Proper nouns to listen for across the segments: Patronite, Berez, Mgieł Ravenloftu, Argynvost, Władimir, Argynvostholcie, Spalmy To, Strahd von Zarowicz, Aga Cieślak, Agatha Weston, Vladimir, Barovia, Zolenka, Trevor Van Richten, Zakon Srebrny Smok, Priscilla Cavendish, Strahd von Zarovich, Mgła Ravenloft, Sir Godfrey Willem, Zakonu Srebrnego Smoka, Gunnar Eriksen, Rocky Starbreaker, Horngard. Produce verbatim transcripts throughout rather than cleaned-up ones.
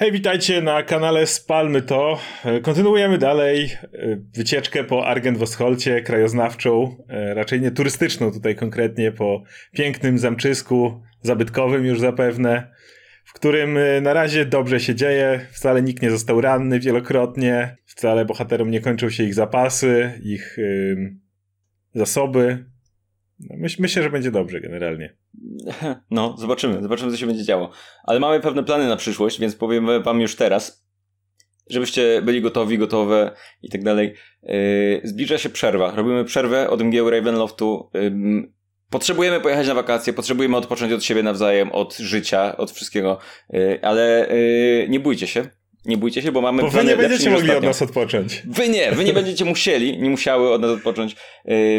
Hej, witajcie na kanale Spalmy To. Kontynuujemy dalej wycieczkę po Argynvostholcie krajoznawczą, raczej nie turystyczną tutaj konkretnie, po pięknym zamczysku, zabytkowym już zapewne, w którym na razie dobrze się dzieje, wcale nikt nie został ranny wielokrotnie, wcale bohaterom nie kończą się ich zapasy, ich yy, zasoby. Myślę, że będzie dobrze generalnie. No, zobaczymy, zobaczymy co się będzie działo. Ale mamy pewne plany na przyszłość, więc powiem wam już teraz, żebyście byli gotowi, gotowe i tak dalej. Yy, zbliża się przerwa. Robimy przerwę od Mgieł Ravenloftu. Yy, potrzebujemy pojechać na wakacje, potrzebujemy odpocząć od siebie nawzajem, od życia, od wszystkiego. Yy, ale yy, nie bójcie się. Nie bójcie się, bo mamy bo plany lepsze niż wy nie będziecie mogli ostatnio od nas odpocząć. Wy nie, wy nie będziecie musieli, nie musiały od nas odpocząć,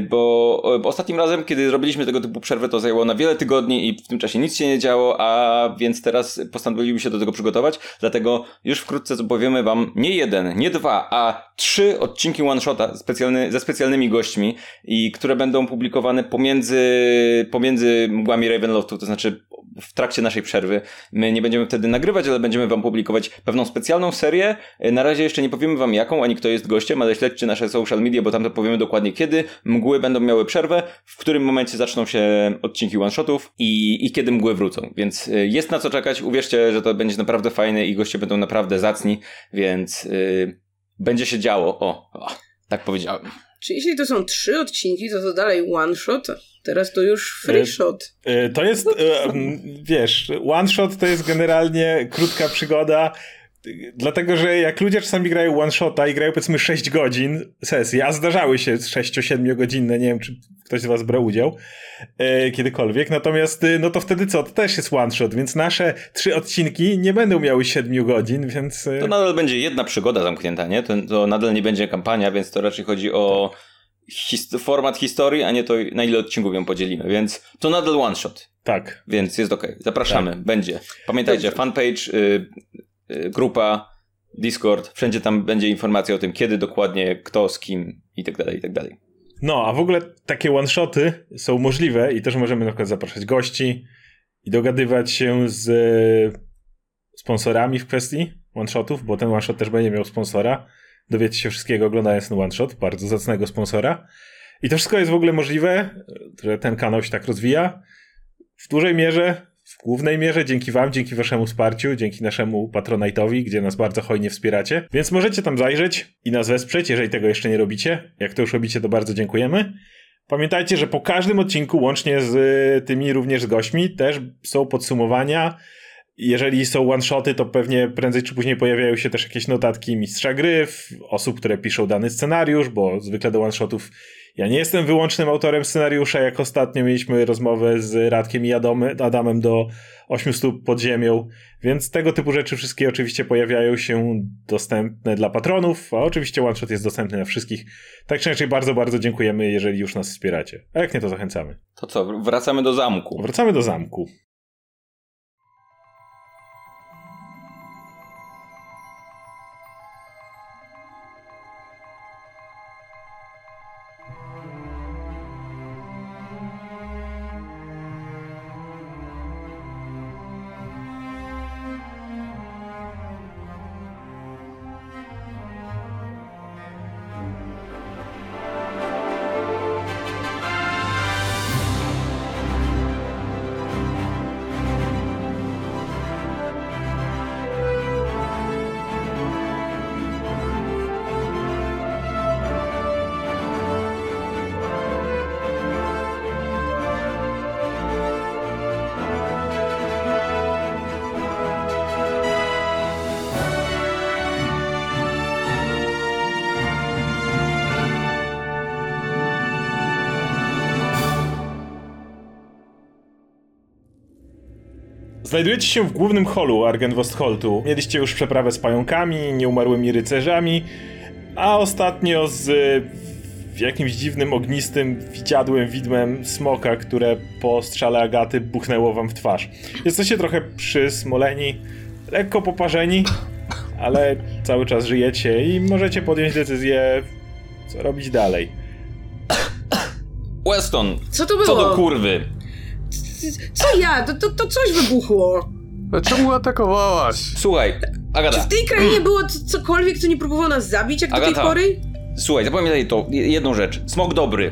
bo, bo ostatnim razem, kiedy zrobiliśmy tego typu przerwę, to zajęło na wiele tygodni i w tym czasie nic się nie działo, a więc teraz postanowiliśmy się do tego przygotować, dlatego już wkrótce powiemy wam nie jeden, nie dwa, a trzy odcinki one-shota specjalny, ze specjalnymi gośćmi, i które będą publikowane pomiędzy, pomiędzy mgłami Ravenloftu, to znaczy w trakcie naszej przerwy. My nie będziemy wtedy nagrywać, ale będziemy wam publikować pewną specjalną serię. Na razie jeszcze nie powiemy wam jaką, ani kto jest gościem, ale śledźcie nasze social media, bo tam to powiemy dokładnie kiedy. Mgły będą miały przerwę, w którym momencie zaczną się odcinki one-shotów i, i kiedy mgły wrócą. Więc jest na co czekać. Uwierzcie, że to będzie naprawdę fajne i goście będą naprawdę zacni, więc yy, będzie się działo. O, o, tak powiedziałem. Czy jeśli to są trzy odcinki, to to dalej one-shot? Teraz to już free shot. To jest, wiesz, one-shot to jest generalnie krótka przygoda. Dlatego, że jak ludzie czasami grają one-shota i grają powiedzmy sześć godzin sesji, a zdarzały się sześć-siedmiogodzinne, nie wiem czy ktoś z was brał udział e, kiedykolwiek, natomiast no to wtedy co, to też jest one-shot, więc nasze trzy odcinki nie będą miały siedmiu godzin, więc... To nadal będzie jedna przygoda zamknięta, nie? To, to nadal nie będzie kampania, więc to raczej chodzi o his- format historii, a nie to na ile odcinków ją podzielimy, więc to nadal one-shot. Tak. Więc jest okej. Okay. Zapraszamy, tak. Będzie. Pamiętajcie, będzie. Fanpage... Y- grupa, Discord, wszędzie tam będzie informacja o tym, kiedy dokładnie, kto, z kim i tak dalej, i tak dalej. No, a w ogóle takie one-shoty są możliwe i też możemy na przykład zapraszać gości i dogadywać się z sponsorami w kwestii one-shotów, bo ten one-shot też będzie miał sponsora. Dowiecie się wszystkiego oglądając ten one-shot, bardzo zacnego sponsora. I to wszystko jest w ogóle możliwe, że ten kanał się tak rozwija. W dużej mierze W głównej mierze dzięki wam, dzięki waszemu wsparciu, dzięki naszemu Patronite'owi, gdzie nas bardzo hojnie wspieracie. Więc możecie tam zajrzeć i nas wesprzeć, jeżeli tego jeszcze nie robicie. Jak to już robicie, to bardzo dziękujemy. Pamiętajcie, że po każdym odcinku, łącznie z tymi również z gośćmi, też są podsumowania. Jeżeli są one-shoty, to pewnie prędzej czy później pojawiają się też jakieś notatki mistrza gry, osób, które piszą dany scenariusz, bo zwykle do one-shotów ja nie jestem wyłącznym autorem scenariusza, jak ostatnio mieliśmy rozmowę z Radkiem i Adamem do ośmiu stóp pod ziemią, więc tego typu rzeczy wszystkie oczywiście pojawiają się dostępne dla patronów, a oczywiście one-shot jest dostępny dla wszystkich. Tak czy inaczej bardzo, bardzo dziękujemy, jeżeli już nas wspieracie. A jak nie, to zachęcamy. To co, wracamy do zamku. Wracamy do zamku. Znajdujecie się w głównym holu Argynvostholtu. Mieliście już przeprawę z pająkami, nieumarłymi rycerzami, a ostatnio z jakimś dziwnym, ognistym, widziadłym widmem smoka, które po strzale Agaty buchnęło wam w twarz. Jesteście trochę przysmoleni, lekko poparzeni, ale cały czas żyjecie i możecie podjąć decyzję, co robić dalej. Weston, co to było? Co do kurwy? Co ja? To, to, to coś wybuchło. Czemu atakowałaś? Słuchaj, Agata. Czy w tej krainie mm. było cokolwiek, co nie próbowało nas zabić, jak Agata. do tej pory? Słuchaj, zapamiętaj to, jedną rzecz. Smok dobry.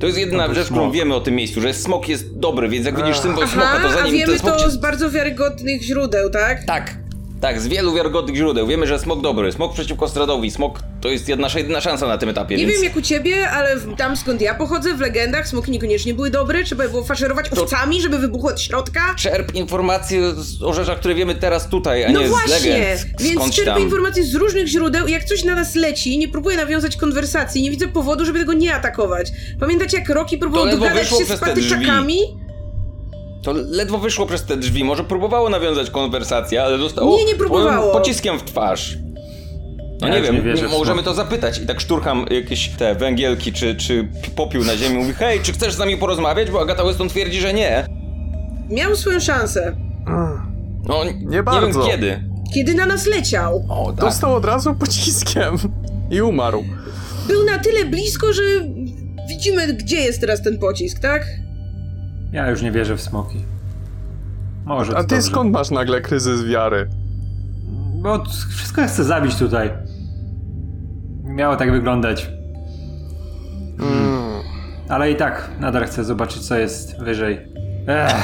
To jest jedna no rzecz, smok. którą wiemy o tym miejscu, że smok jest dobry, więc jak widzisz symbol Aha, smoka, to zanim... A wiemy to cię... z bardzo wiarygodnych źródeł, tak? Tak, tak, z wielu wiarygodnych źródeł. Wiemy, że smok dobry, smok przeciwko Stradowi, smok to jest jedna, nasza jedyna szansa na tym etapie, Nie więc... wiem jak u ciebie, ale tam skąd ja pochodzę, w legendach smoki niekoniecznie były dobre, trzeba było faszerować to... owcami, żeby wybuchły od środka. Czerp informacje o rzeczach, które wiemy teraz tutaj, a no nie właśnie. z legend. No właśnie, więc czerp informacje z różnych źródeł i jak coś na nas leci, nie próbuję nawiązać konwersacji, nie widzę powodu, żeby tego nie atakować. Pamiętacie, jak Rocky próbował dogadać się z patyczakami? To ledwo wyszło przez te drzwi, może próbowało nawiązać konwersację, ale zostało nie, nie próbowało. pociskiem w twarz. No ja nie wiem, nie wierzę, możemy to zapytać i tak szturcham jakieś te węgielki czy, czy popiół na ziemi, mówi hej, czy chcesz z nami porozmawiać, bo Agata Weston twierdzi, że nie. Miał swoją szansę. No nie, nie bardzo. Wiem kiedy. Kiedy na nas leciał. O, tak. Dostał od razu pociskiem i umarł. Był na tyle blisko, że widzimy, gdzie jest teraz ten pocisk, tak? Ja już nie wierzę w smoki. Może. A ty dobrze. Skąd masz nagle kryzys wiary? Bo wszystko ja chcę zabić tutaj. Nie miało tak wyglądać. Mm. Ale i tak nadal chcę zobaczyć, co jest wyżej. Ech.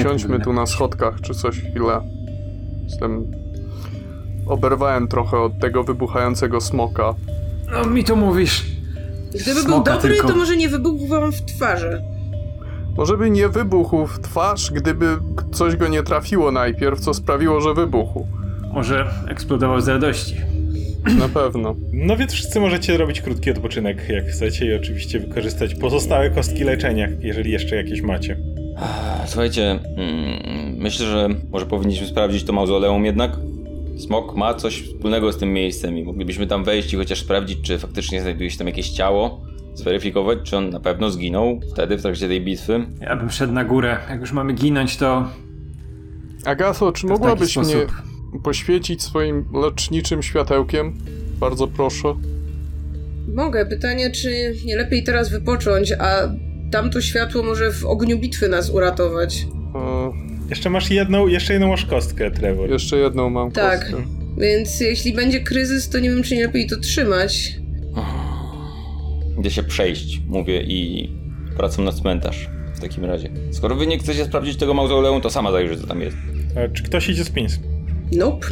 Usiądźmy tu na schodkach, czy coś chwilę. Jestem... Oberwałem trochę od tego wybuchającego smoka. No mi to mówisz. Gdyby był dobry, tylko... to może nie wybuchł wam w twarzy. Może by nie wybuchł w twarz, gdyby coś go nie trafiło najpierw, co sprawiło, że wybuchł. Może eksplodował z radości. Na pewno. No więc wszyscy możecie robić krótki odpoczynek, jak chcecie, i oczywiście wykorzystać pozostałe kostki leczenia, jeżeli jeszcze jakieś macie. Słuchajcie, hmm, myślę, że może powinniśmy sprawdzić to mauzoleum jednak. Smok ma coś wspólnego z tym miejscem i moglibyśmy tam wejść i chociaż sprawdzić, czy faktycznie znajduje się tam jakieś ciało, zweryfikować, czy on na pewno zginął wtedy, w trakcie tej bitwy. Ja bym szedł na górę. Jak już mamy ginąć, to... Agatho, czy to mogłabyś mnie poświecić swoim leczniczym światełkiem? Bardzo proszę. Mogę. Pytanie, czy nie lepiej teraz wypocząć, a tamto światło może w ogniu bitwy nas uratować. E... Jeszcze masz jedną, jeszcze jedną masz kostkę, Trevor. Jeszcze jedną mam tak, kostkę. Tak, więc jeśli będzie kryzys, to nie wiem, czy nie lepiej to trzymać. Idę się przejść, mówię, i wracam na cmentarz w takim razie. Skoro wy nie chcecie sprawdzić tego mauzoleum, to sama zajrzę, co tam jest. A czy ktoś idzie z Pins? Nope.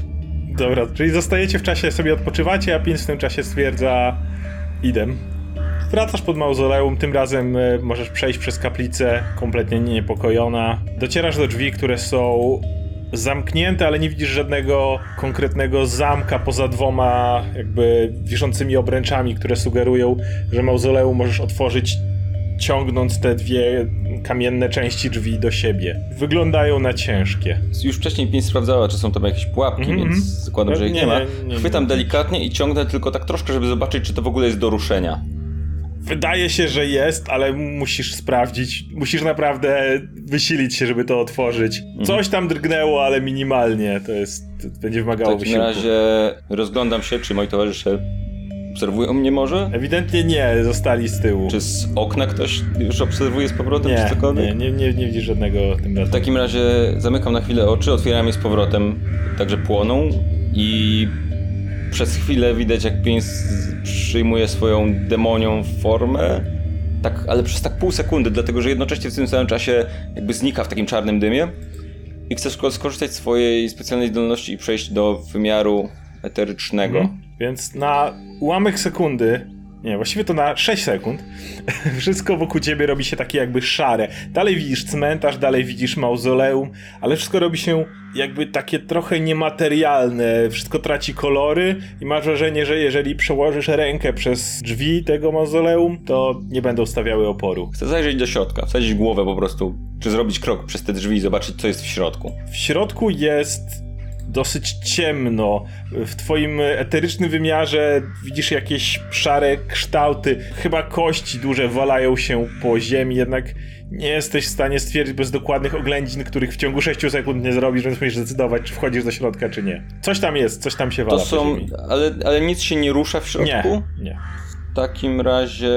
Dobra, czyli zostajecie w czasie, sobie odpoczywacie, a Pins w tym czasie stwierdza... Idę. Wracasz pod mauzoleum, tym razem możesz przejść przez kaplicę, kompletnie niepokojona. Docierasz do drzwi, które są zamknięte, ale nie widzisz żadnego konkretnego zamka poza dwoma jakby wiszącymi obręczami, które sugerują, że mauzoleum możesz otworzyć, ciągnąc te dwie kamienne części drzwi do siebie. Wyglądają na ciężkie. Już wcześniej Pin sprawdzała, czy są tam jakieś pułapki, mm-hmm. więc zakładam, że ich nie, nie ma. Nie, nie, nie, Chwytam nie, nie. delikatnie i ciągnę tylko tak troszkę, żeby zobaczyć, czy to w ogóle jest do ruszenia. Wydaje się, że jest, ale musisz sprawdzić, musisz naprawdę wysilić się, żeby to otworzyć. Mhm. Coś tam drgnęło, ale minimalnie, to jest, to będzie wymagało wysiłku. W takim wysiłku. razie rozglądam się, czy moi towarzysze obserwują mnie może? Ewidentnie nie, zostali z tyłu. Czy z okna ktoś już obserwuje z powrotem? Nie, czy cokolwiek? nie, nie, nie widzisz żadnego tym razem. W takim razie zamykam na chwilę oczy, otwieram je z powrotem, także płoną i... Przez chwilę widać, jak Pins przyjmuje swoją demonią formę, tak, ale przez tak pół sekundy, dlatego że jednocześnie w tym samym czasie jakby znika w takim czarnym dymie i chce skorzystać z swojej specjalnej zdolności i przejść do wymiaru eterycznego. Mhm. Więc na ułamek sekundy, nie, właściwie to na sześć sekund, wszystko wokół ciebie robi się takie jakby szare. Dalej widzisz cmentarz, dalej widzisz mauzoleum, ale wszystko robi się... jakby takie trochę niematerialne, wszystko traci kolory i masz wrażenie, że jeżeli przełożysz rękę przez drzwi tego mauzoleum, to nie będą stawiały oporu. Chcę zajrzeć do środka, wsadzić głowę po prostu, czy zrobić krok przez te drzwi i zobaczyć, co jest w środku. W środku jest dosyć ciemno. W twoim eterycznym wymiarze widzisz jakieś szare kształty, chyba kości duże walają się po ziemi, jednak nie jesteś w stanie stwierdzić bez dokładnych oględzin, których w ciągu sześciu sekund nie zrobisz, więc musisz zdecydować, czy wchodzisz do środka, czy nie. Coś tam jest, coś tam się wala to są, po ziemi. Ale, ale nic się nie rusza w środku? Nie, nie. W takim razie...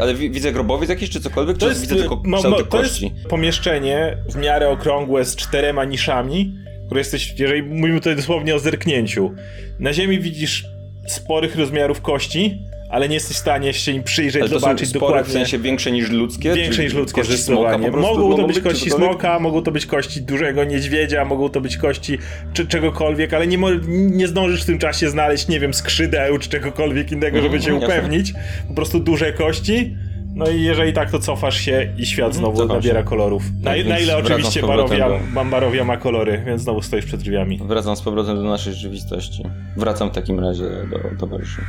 Ale widzę grobowiec jakiś, czy cokolwiek? To czy jest, widzę tylko ma, ma, to kości? Jest pomieszczenie w miarę okrągłe z czterema niszami, Skoro jesteś, jeżeli mówimy tutaj dosłownie o zerknięciu, na ziemi widzisz sporych rozmiarów kości, ale nie jesteś w stanie się im przyjrzeć, ale to zobaczyć spory, dokładnie. W sensie większe niż ludzkie? Większe niż ludzkie, zdecydowanie. Mogą to być kości smoka, mogą to być kości dużego niedźwiedzia, mogą to być kości czy czegokolwiek, ale nie, nie zdążysz w tym czasie znaleźć, nie wiem, skrzydeł czy czegokolwiek innego, żeby się upewnić. Po prostu duże kości. No i jeżeli tak, to cofasz się i świat znowu Cofam nabiera się. kolorów. Na, tak, na ile oczywiście Barowia, do... Barowia ma kolory, więc znowu stoisz przed drzwiami. Wracam z powrotem do naszej rzeczywistości. Wracam w takim razie do towarzyszy.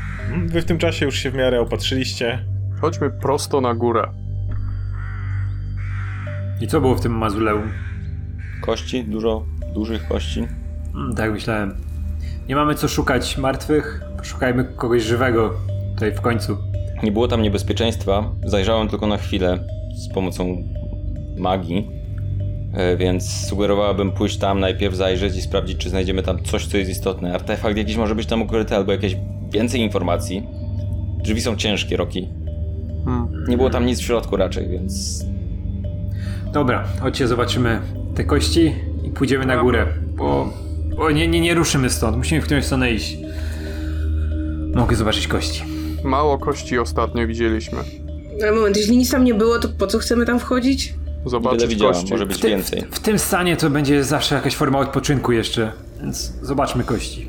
Wy w tym czasie już się w miarę opatrzyliście. Chodźmy prosto na górę. I co było w tym mauzoleum? Kości, dużo dużych kości. Mm, tak myślałem. Nie mamy co szukać martwych, poszukajmy kogoś żywego tutaj w końcu. Nie było tam niebezpieczeństwa, zajrzałem tylko na chwilę z pomocą magii, więc sugerowałabym pójść tam, najpierw zajrzeć i sprawdzić, czy znajdziemy tam coś, co jest istotne. Artefakt jakiś może być tam ukryty, albo jakieś więcej informacji. Drzwi są ciężkie, Roki. Nie było tam nic w środku raczej, więc... Dobra, chodźcie, zobaczymy te kości i pójdziemy na górę, bo... O, nie, nie, nie ruszymy stąd, musimy w którąś stronę iść. Mogę zobaczyć kości. Mało kości ostatnio widzieliśmy. Ale moment, jeśli nic tam nie było, to po co chcemy tam wchodzić? Zobaczyć kości. Może być w ty, więcej. W, w tym stanie to będzie zawsze jakaś forma odpoczynku jeszcze, więc zobaczmy kości.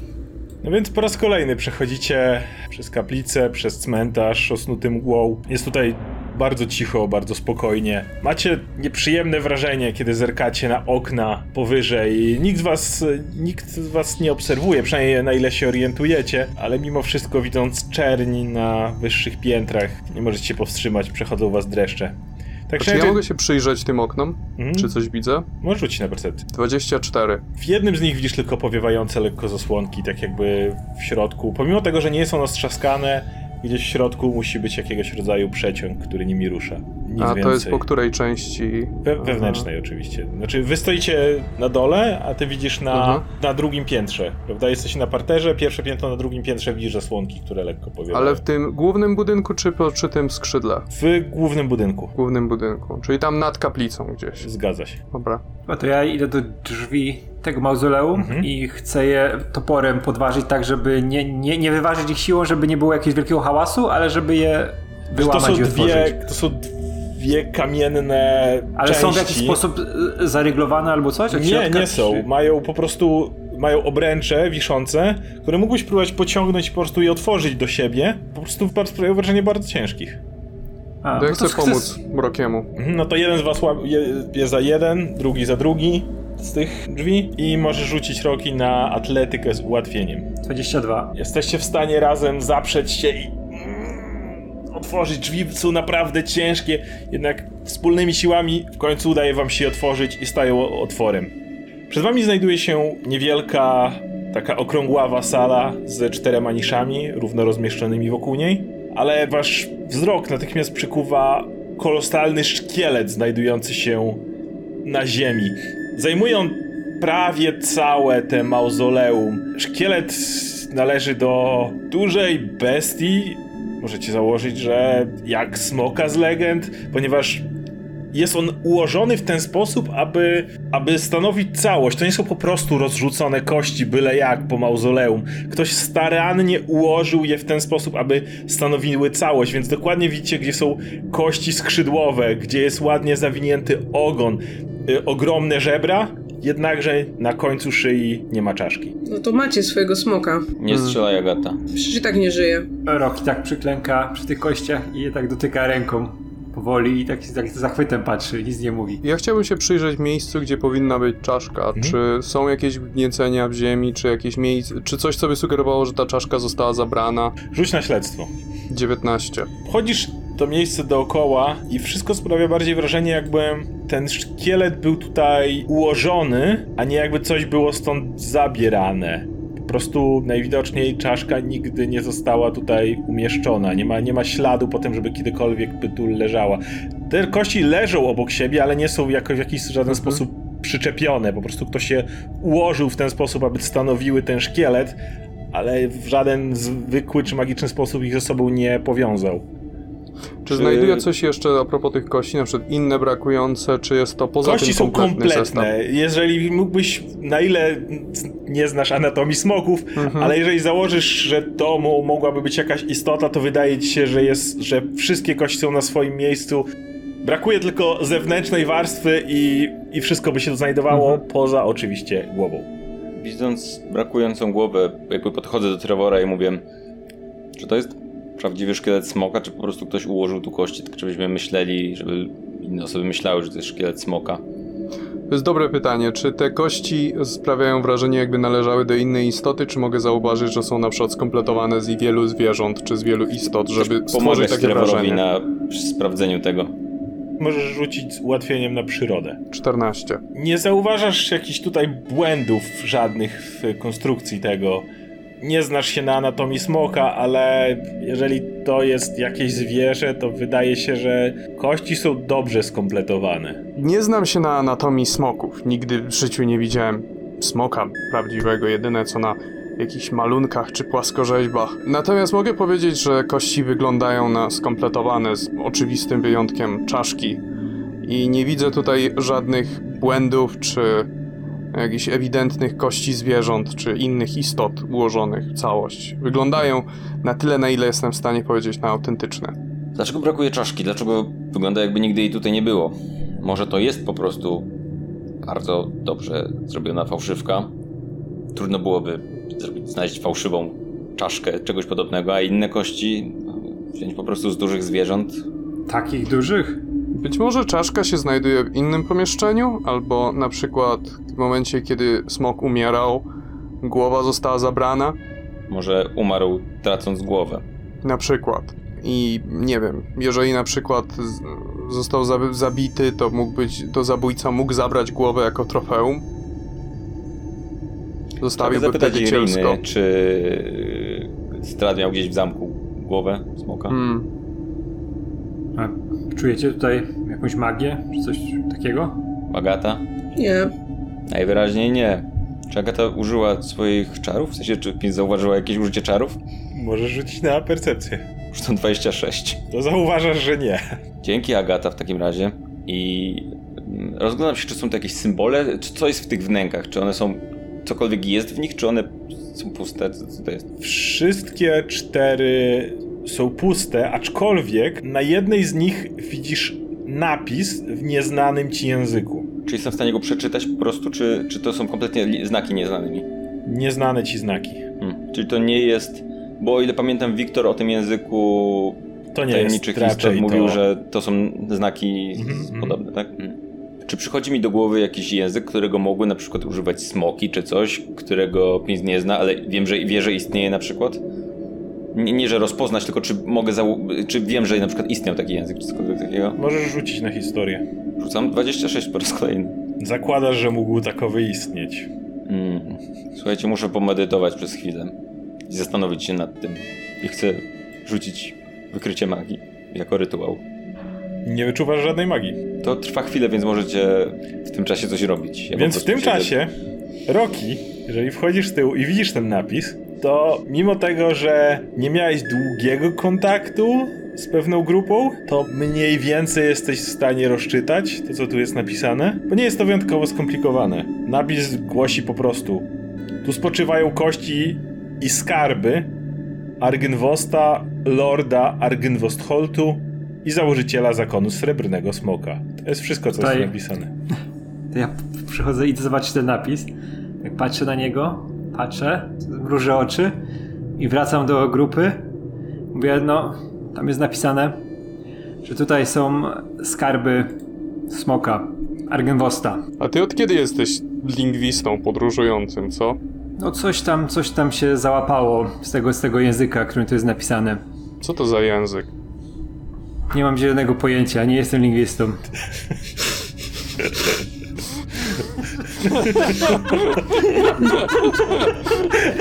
No więc po raz kolejny przechodzicie przez kaplicę, przez cmentarz osnuty mgłą. Jest tutaj bardzo cicho, bardzo spokojnie. Macie nieprzyjemne wrażenie, kiedy zerkacie na okna powyżej. Nikt was, nikt was nie obserwuje, przynajmniej na ile się orientujecie, ale mimo wszystko widząc czerni na wyższych piętrach, nie możecie się powstrzymać, przechodzą was dreszcze. Tak, czy ja mogę się przyjrzeć tym oknom? Mm. Czy coś widzę? Możesz rzucić na percepcję. dwadzieścia cztery. W jednym z nich widzisz tylko powiewające lekko zasłonki, tak jakby w środku. Pomimo tego, że nie są roztrzaskane, gdzieś w środku musi być jakiegoś rodzaju przeciąg, który nimi rusza. Nic A to więcej. Jest po której części? We, wewnętrznej Aha. oczywiście. Znaczy wy stoicie na dole, a ty widzisz na, mhm. na drugim piętrze, prawda? Jesteś na parterze, pierwsze piętro, na drugim piętrze widzisz zasłonki, które lekko powiewają. Ale w tym głównym budynku czy przy tym skrzydle? W głównym budynku. W głównym budynku, czyli tam nad kaplicą gdzieś. Zgadza się. Dobra. A to ja idę do drzwi tego mauzoleum mhm. i chcę je toporem podważyć tak, żeby nie, nie, nie wyważyć ich siłą, żeby nie było jakiegoś wielkiego hałasu, ale żeby je wyłamać to są i otworzyć. Dwie, to są dwie kamienne ale części. Są w jakiś sposób zaryglowane albo coś? Jak nie, środka? Nie są. Mają po prostu mają obręcze wiszące, które mógłbyś próbować pociągnąć po prostu i otworzyć do siebie. Po prostu sprawiają wrażenie bardzo ciężkich. A, to ja no chcę to pomóc chcesz... Mrokiemu. No to jeden z was jest za jeden, drugi za drugi z tych drzwi i możesz rzucić Roki na atletykę z ułatwieniem. dwadzieścia dwa. Jesteście w stanie razem zaprzeć się i otworzyć. Drzwi są naprawdę ciężkie, jednak wspólnymi siłami w końcu udaje wam się je otworzyć i stają otworem. Przed wami znajduje się niewielka, taka okrągława sala z czterema niszami równo rozmieszczonymi wokół niej, ale wasz wzrok natychmiast przykuwa kolosalny szkielet znajdujący się na ziemi. Zajmuje on prawie całe te mauzoleum. Szkielet należy do dużej bestii. Możecie założyć, że jak smoka z legend, ponieważ jest on ułożony w ten sposób, aby, aby stanowić całość. To nie są po prostu rozrzucone kości byle jak po mauzoleum. Ktoś starannie ułożył je w ten sposób, aby stanowiły całość, więc dokładnie widzicie, gdzie są kości skrzydłowe, gdzie jest ładnie zawinięty ogon. Ogromne żebra, jednakże na końcu szyi nie ma czaszki. No to macie swojego smoka. Nie strzelaj, Agata. Przecież i tak nie żyje. Roki tak przyklęka przy tych kościach i je tak dotyka ręką powoli i tak z tak zachwytem patrzy, nic nie mówi. Ja chciałbym się przyjrzeć miejscu, gdzie powinna być czaszka. Mhm. Czy są jakieś gniecenia w ziemi, czy jakieś miejsce, czy coś, co by sugerowało, że ta czaszka została zabrana? Rzuć na śledztwo. dziewiętnaście. Chodzisz to miejsce dookoła i wszystko sprawia bardziej wrażenie, jakby ten szkielet był tutaj ułożony, a nie jakby coś było stąd zabierane. Po prostu najwidoczniej czaszka nigdy nie została tutaj umieszczona. Nie ma, nie ma śladu po tym, żeby kiedykolwiek by tu leżała. Te kości leżą obok siebie, ale nie są jako w jakiś żaden mhm. sposób przyczepione. Po prostu ktoś się ułożył w ten sposób, aby stanowiły ten szkielet, ale w żaden zwykły czy magiczny sposób ich ze sobą nie powiązał. Czy znajduje coś jeszcze a propos tych kości, na przykład inne brakujące, czy jest to poza kości tym kompletny zestaw? Kości są kompletne. Jeżeli mógłbyś, na ile nie znasz anatomii smoków, mhm. ale jeżeli założysz, że to mogłaby być jakaś istota, to wydaje ci się, że, jest, że wszystkie kości są na swoim miejscu. Brakuje tylko zewnętrznej warstwy i, i wszystko by się znajdowało, mhm. poza oczywiście głową. Widząc brakującą głowę, jakby podchodzę do Trevora i mówię, czy to jest prawdziwy szkielet smoka, czy po prostu ktoś ułożył tu kości, tak żebyśmy myśleli, żeby inne osoby myślały, że to jest szkielet smoka. To jest dobre pytanie. Czy te kości sprawiają wrażenie, jakby należały do innej istoty, czy mogę zauważyć, że są na przykład skompletowane z wielu zwierząt, czy z wielu istot, żeby stworzyć takie wrażenie? Na sprawdzeniu tego. Możesz rzucić z ułatwieniem na przyrodę. czternaście. Nie zauważasz jakichś tutaj błędów żadnych w konstrukcji tego. Nie znasz się na anatomii smoka, ale jeżeli to jest jakieś zwierzę, to wydaje się, że kości są dobrze skompletowane. Nie znam się na anatomii smoków. Nigdy w życiu nie widziałem smoka prawdziwego, jedyne co na jakichś malunkach czy płaskorzeźbach. Natomiast mogę powiedzieć, że kości wyglądają na skompletowane, z oczywistym wyjątkiem czaszki. I nie widzę tutaj żadnych błędów czy jakichś ewidentnych kości zwierząt czy innych istot ułożonych w całość. Wyglądają na tyle, na ile jestem w stanie powiedzieć, na autentyczne. Dlaczego brakuje czaszki? Dlaczego wygląda, jakby nigdy jej tutaj nie było? Może to jest po prostu bardzo dobrze zrobiona fałszywka. Trudno byłoby znaleźć fałszywą czaszkę, czegoś podobnego, a inne kości wziąć po prostu z dużych zwierząt. Takich dużych? Być może czaszka się znajduje w innym pomieszczeniu, albo na przykład w momencie, kiedy smok umierał, głowa została zabrana. Może umarł tracąc głowę. Na przykład. I nie wiem, jeżeli na przykład został zabity, to mógł być, to zabójca mógł zabrać głowę jako trofeum. Zostawiłby wtedy cielsko. Czy Strahd miał gdzieś w zamku głowę smoka? Hmm. A czujecie tutaj jakąś magię, czy coś takiego? Agata? Nie. Najwyraźniej nie. Czy Agata użyła swoich czarów? W sensie, czy zauważyła jakieś użycie czarów? Możesz rzucić na percepcję. Już to dwadzieścia sześć. To zauważasz, że nie. Dzięki, Agata, w takim razie. I rozglądam się, czy są to jakieś symbole, czy co jest w tych wnękach, czy one są... Cokolwiek jest w nich, czy one są puste? Co, co to jest? Wszystkie cztery... są puste, aczkolwiek na jednej z nich widzisz napis w nieznanym ci języku. Czy jestem w stanie go przeczytać po prostu, czy, czy to są kompletnie znaki nieznane mi? Nieznane ci znaki. Hmm. Czyli to nie jest... Bo o ile pamiętam, Wiktor o tym języku to nie tajemniczych historii to... mówił, że to są znaki mm-hmm. podobne, tak? Hmm. Czy przychodzi mi do głowy jakiś język, którego mogły na przykład używać smoki, czy coś, którego nic nie zna, ale wiem, że wie, że istnieje na przykład? Nie, nie, że rozpoznać, tylko czy mogę zau- czy wiem, że na przykład istniał taki język, czy cokolwiek takiego. Możesz rzucić na historię. Rzucam dwadzieścia sześć po raz kolejny. Zakładasz, że mógł takowy istnieć. Mm. Słuchajcie, muszę pomedytować przez chwilę i zastanowić się nad tym. I chcę rzucić wykrycie magii jako rytuał. Nie wyczuwasz żadnej magii. To trwa chwilę, więc możecie w tym czasie coś robić. Ja więc w tym czasie, do... Roki, jeżeli wchodzisz z tyłu i widzisz ten napis, to mimo tego, że nie miałeś długiego kontaktu z pewną grupą, to mniej więcej jesteś w stanie rozczytać to, co tu jest napisane, bo nie jest to wyjątkowo skomplikowane. Napis głosi po prostu: tu spoczywają kości i skarby Argynvosta, lorda Argynvostholtu i założyciela Zakonu Srebrnego Smoka. To jest wszystko, co to jest ja... napisane. To ja przychodzę i zobaczę ten napis, jak patrzę na niego, patrzę, mrużę oczy i wracam do grupy. Mówię, no, tam jest napisane, że tutaj są skarby smoka, Argynvosta. A ty od kiedy jesteś lingwistą podróżującym, co? No coś tam, coś tam się załapało z tego, z tego języka, którym to jest napisane. Co to za język? Nie mam zielonego pojęcia, nie jestem lingwistą. To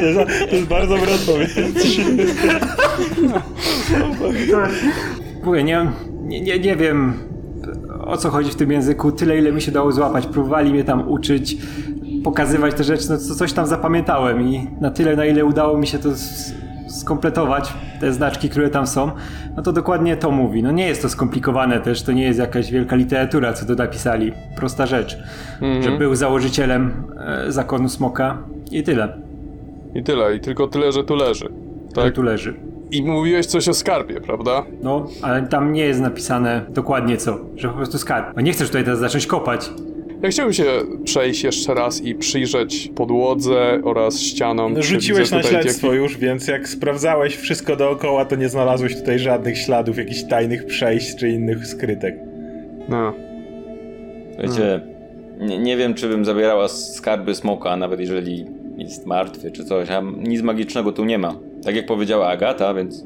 jest, to jest bardzo dobra odpowiedź. Mówię, nie, nie, nie wiem, o co chodzi w tym języku, tyle ile mi się dało złapać. Próbowali mnie tam uczyć, pokazywać te rzeczy, no coś tam zapamiętałem i na tyle, na ile udało mi się to skompletować te znaczki, które tam są, no to dokładnie to mówi. No nie jest to skomplikowane też, to nie jest jakaś wielka literatura, co to napisali. Prosta rzecz, mm-hmm. że był założycielem e, Zakonu Smoka i tyle. I tyle, i tylko tyle, że tu leży. Tak? Że tu leży. I mówiłeś coś o skarbie, prawda? No, ale tam nie jest napisane dokładnie co, że po prostu skarb. A nie chcesz tutaj teraz zacząć kopać. Ja chciałbym się przejść jeszcze raz i przyjrzeć podłodze oraz ścianom. Rzuciłeś na śledztwo jakich... już, więc jak sprawdzałeś wszystko dookoła, to nie znalazłeś tutaj żadnych śladów, jakichś tajnych przejść czy innych skrytek. No. Wiecie, no. Nie, nie wiem, czy bym zabierała skarby smoka, nawet jeżeli jest martwy czy coś, a nic magicznego tu nie ma. Tak jak powiedziała Agata, więc...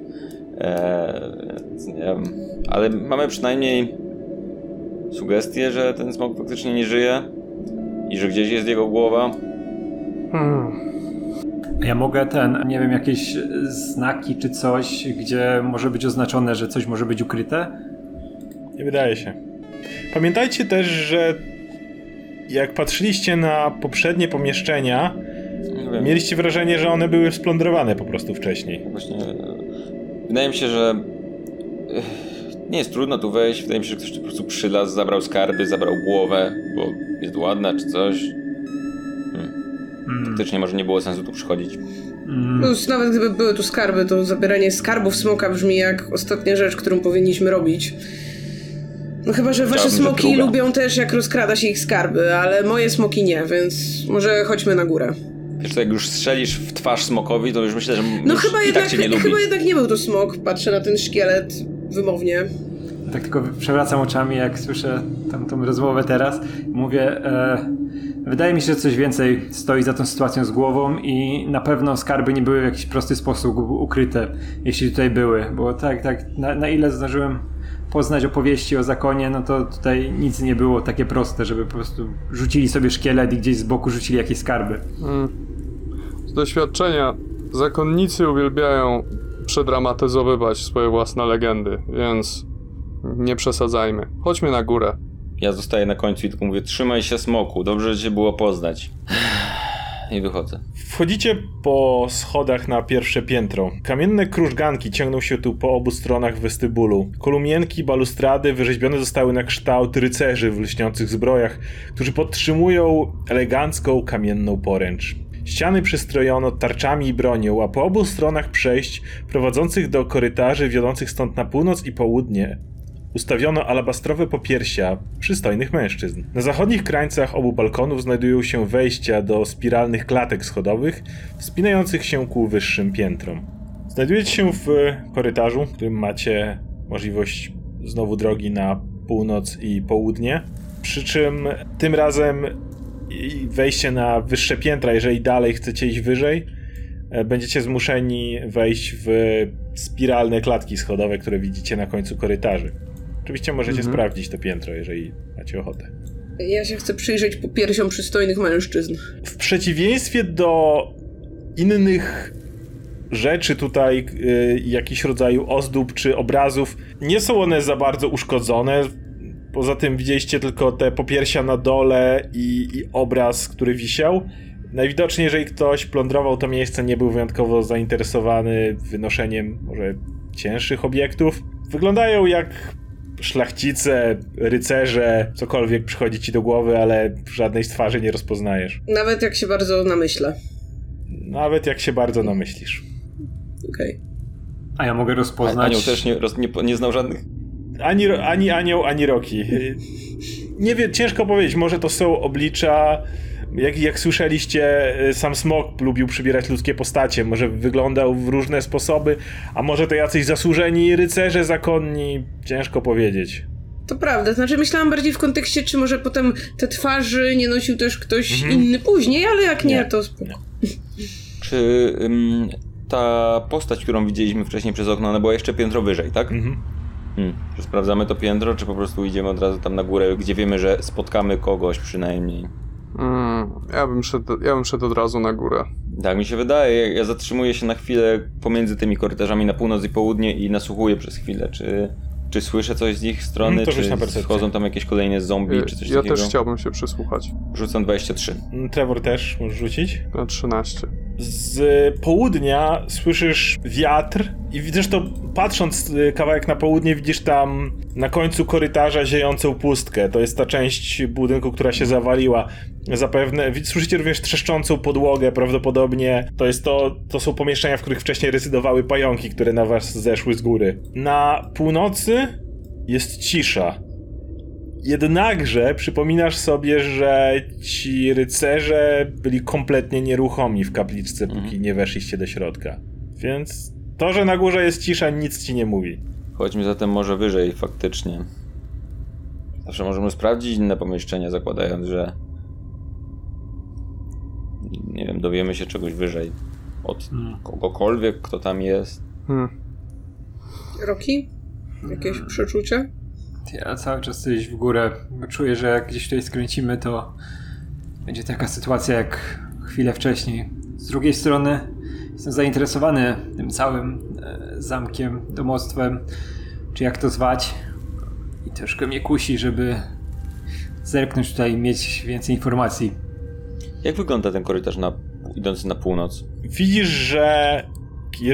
E, nie wiem. Ale mamy przynajmniej... sugestie, że ten smok faktycznie nie żyje i że gdzieś jest jego głowa. Hmm. Ja mogę ten, nie wiem, jakieś znaki czy coś, gdzie może być oznaczone, że coś może być ukryte? Nie wydaje się. Pamiętajcie też, że jak patrzyliście na poprzednie pomieszczenia, mieliście wrażenie, że one były splądrowane po prostu wcześniej. Właśnie. Wydaje mi się, że... nie jest trudno tu wejść, wydaje mi się, że ktoś tu po prostu przylazł, zabrał skarby, zabrał głowę, bo jest ładna czy coś. Hmm. Mm. Faktycznie może nie było sensu tu przychodzić. Mm. Plus nawet gdyby były tu skarby, to zabieranie skarbów smoka brzmi jak ostatnia rzecz, którą powinniśmy robić. No chyba, że wasze smoki lubią też, jak rozkrada się ich skarby, ale moje smoki nie, więc może chodźmy na górę. Wiesz, jak już strzelisz w twarz smokowi, to już myślę, że no już chyba i jednak, tak cię nie lubi. No chyba jednak nie był to smok, patrzę na ten szkielet wymownie. Tak tylko przewracam oczami, jak słyszę tamtą rozmowę teraz. Mówię, e, wydaje mi się, że coś więcej stoi za tą sytuacją z głową i na pewno skarby nie były w jakiś prosty sposób ukryte, jeśli tutaj były. Bo tak, tak, na, na ile zdążyłem poznać opowieści o zakonie, no to tutaj nic nie było takie proste, żeby po prostu rzucili sobie szkielet i gdzieś z boku rzucili jakieś skarby. Hmm. Z doświadczenia zakonnicy uwielbiają przedramatyzowywać swoje własne legendy, więc nie przesadzajmy. Chodźmy na górę. Ja zostaję na końcu i tylko mówię, trzymaj się smoku, dobrze cię było poznać. I wychodzę. Wchodzicie po schodach na pierwsze piętro. Kamienne krużganki ciągną się tu po obu stronach westybulu. Kolumienki, balustrady wyrzeźbione zostały na kształt rycerzy w lśniących zbrojach, którzy podtrzymują elegancką kamienną poręcz. Ściany przystrojono tarczami i bronią, a po obu stronach przejść prowadzących do korytarzy wiodących stąd na północ i południe ustawiono alabastrowe popiersia przystojnych mężczyzn. Na zachodnich krańcach obu balkonów znajdują się wejścia do spiralnych klatek schodowych wspinających się ku wyższym piętrom. Znajdujecie się w korytarzu, w którym macie możliwość znowu drogi na północ i południe, przy czym tym razem wejście na wyższe piętra, jeżeli dalej chcecie iść wyżej, będziecie zmuszeni wejść w spiralne klatki schodowe, które widzicie na końcu korytarzy. Oczywiście możecie mhm. sprawdzić to piętro, jeżeli macie ochotę. Ja się chcę przyjrzeć popiersiom przystojnych mężczyzn. W przeciwieństwie do innych rzeczy tutaj, yy, jakichś rodzaju ozdób czy obrazów, nie są one za bardzo uszkodzone. Poza tym widzieliście tylko te popiersia na dole i, i obraz, który wisiał. Najwidoczniej, jeżeli ktoś plądrował to miejsce, nie był wyjątkowo zainteresowany wynoszeniem może cięższych obiektów. Wyglądają jak szlachcice, rycerze, cokolwiek przychodzi ci do głowy, ale żadnej z twarzy nie rozpoznajesz. Nawet jak się bardzo namyślę. Nawet jak się bardzo namyślisz. Okej. Okay. A ja mogę rozpoznać... Anioł też nie, roz, nie, nie znał żadnych... Ani, ani anioł, ani Roki. Nie wiem, ciężko powiedzieć, może to są oblicza, jak, jak słyszeliście, sam smok lubił przybierać ludzkie postacie, może wyglądał w różne sposoby, a może to jacyś zasłużeni rycerze zakonni, ciężko powiedzieć. To prawda, znaczy myślałam bardziej w kontekście, czy może potem te twarzy nie nosił też ktoś mhm. inny później, ale jak nie, nie to spoko. Czy um, ta postać, którą widzieliśmy wcześniej przez okno, ona była jeszcze piętro wyżej, tak? Mhm. Hmm. Czy sprawdzamy to piętro, czy po prostu idziemy od razu tam na górę, gdzie wiemy, że spotkamy kogoś przynajmniej? Mm, ja bym szedł, ja bym szedł od razu na górę. Tak mi się wydaje. Ja zatrzymuję się na chwilę pomiędzy tymi korytarzami na północ i południe i nasłuchuję przez chwilę, czy, czy słyszę coś z ich strony, hmm, czy wchodzą tam jakieś kolejne zombie, ja, czy coś ja takiego. Ja też chciałbym się przysłuchać. Rzucam dwadzieścia trzy. Trevor też, możesz rzucić? Na trzynaście. Z południa słyszysz wiatr i widzisz to, patrząc kawałek na południe, widzisz tam na końcu korytarza ziejącą pustkę. To jest ta część budynku, która się zawaliła. Zapewne słyszycie również trzeszczącą podłogę, prawdopodobnie to jest to, to są pomieszczenia, w których wcześniej rezydowały pająki, które na was zeszły z góry. Na północy jest cisza. Jednakże przypominasz sobie, że ci rycerze byli kompletnie nieruchomi w kapliczce, póki mhm. nie weszliście do środka. Więc to, że na górze jest cisza, nic ci nie mówi. Chodźmy zatem może wyżej faktycznie. Zawsze możemy sprawdzić inne pomieszczenia, zakładając, że nie wiem, dowiemy się czegoś wyżej od hmm. kogokolwiek, kto tam jest. Hmm. Roki? Jakieś hmm. przeczucie? Ja cały czas chcę iść w górę, bo czuję, że jak gdzieś tutaj skręcimy, to będzie taka sytuacja jak chwilę wcześniej. Z drugiej strony jestem zainteresowany tym całym zamkiem, domostwem, czy jak to zwać, i troszkę mnie kusi, żeby zerknąć tutaj i mieć więcej informacji. Jak wygląda ten korytarz na, idący na północ? Widzisz, że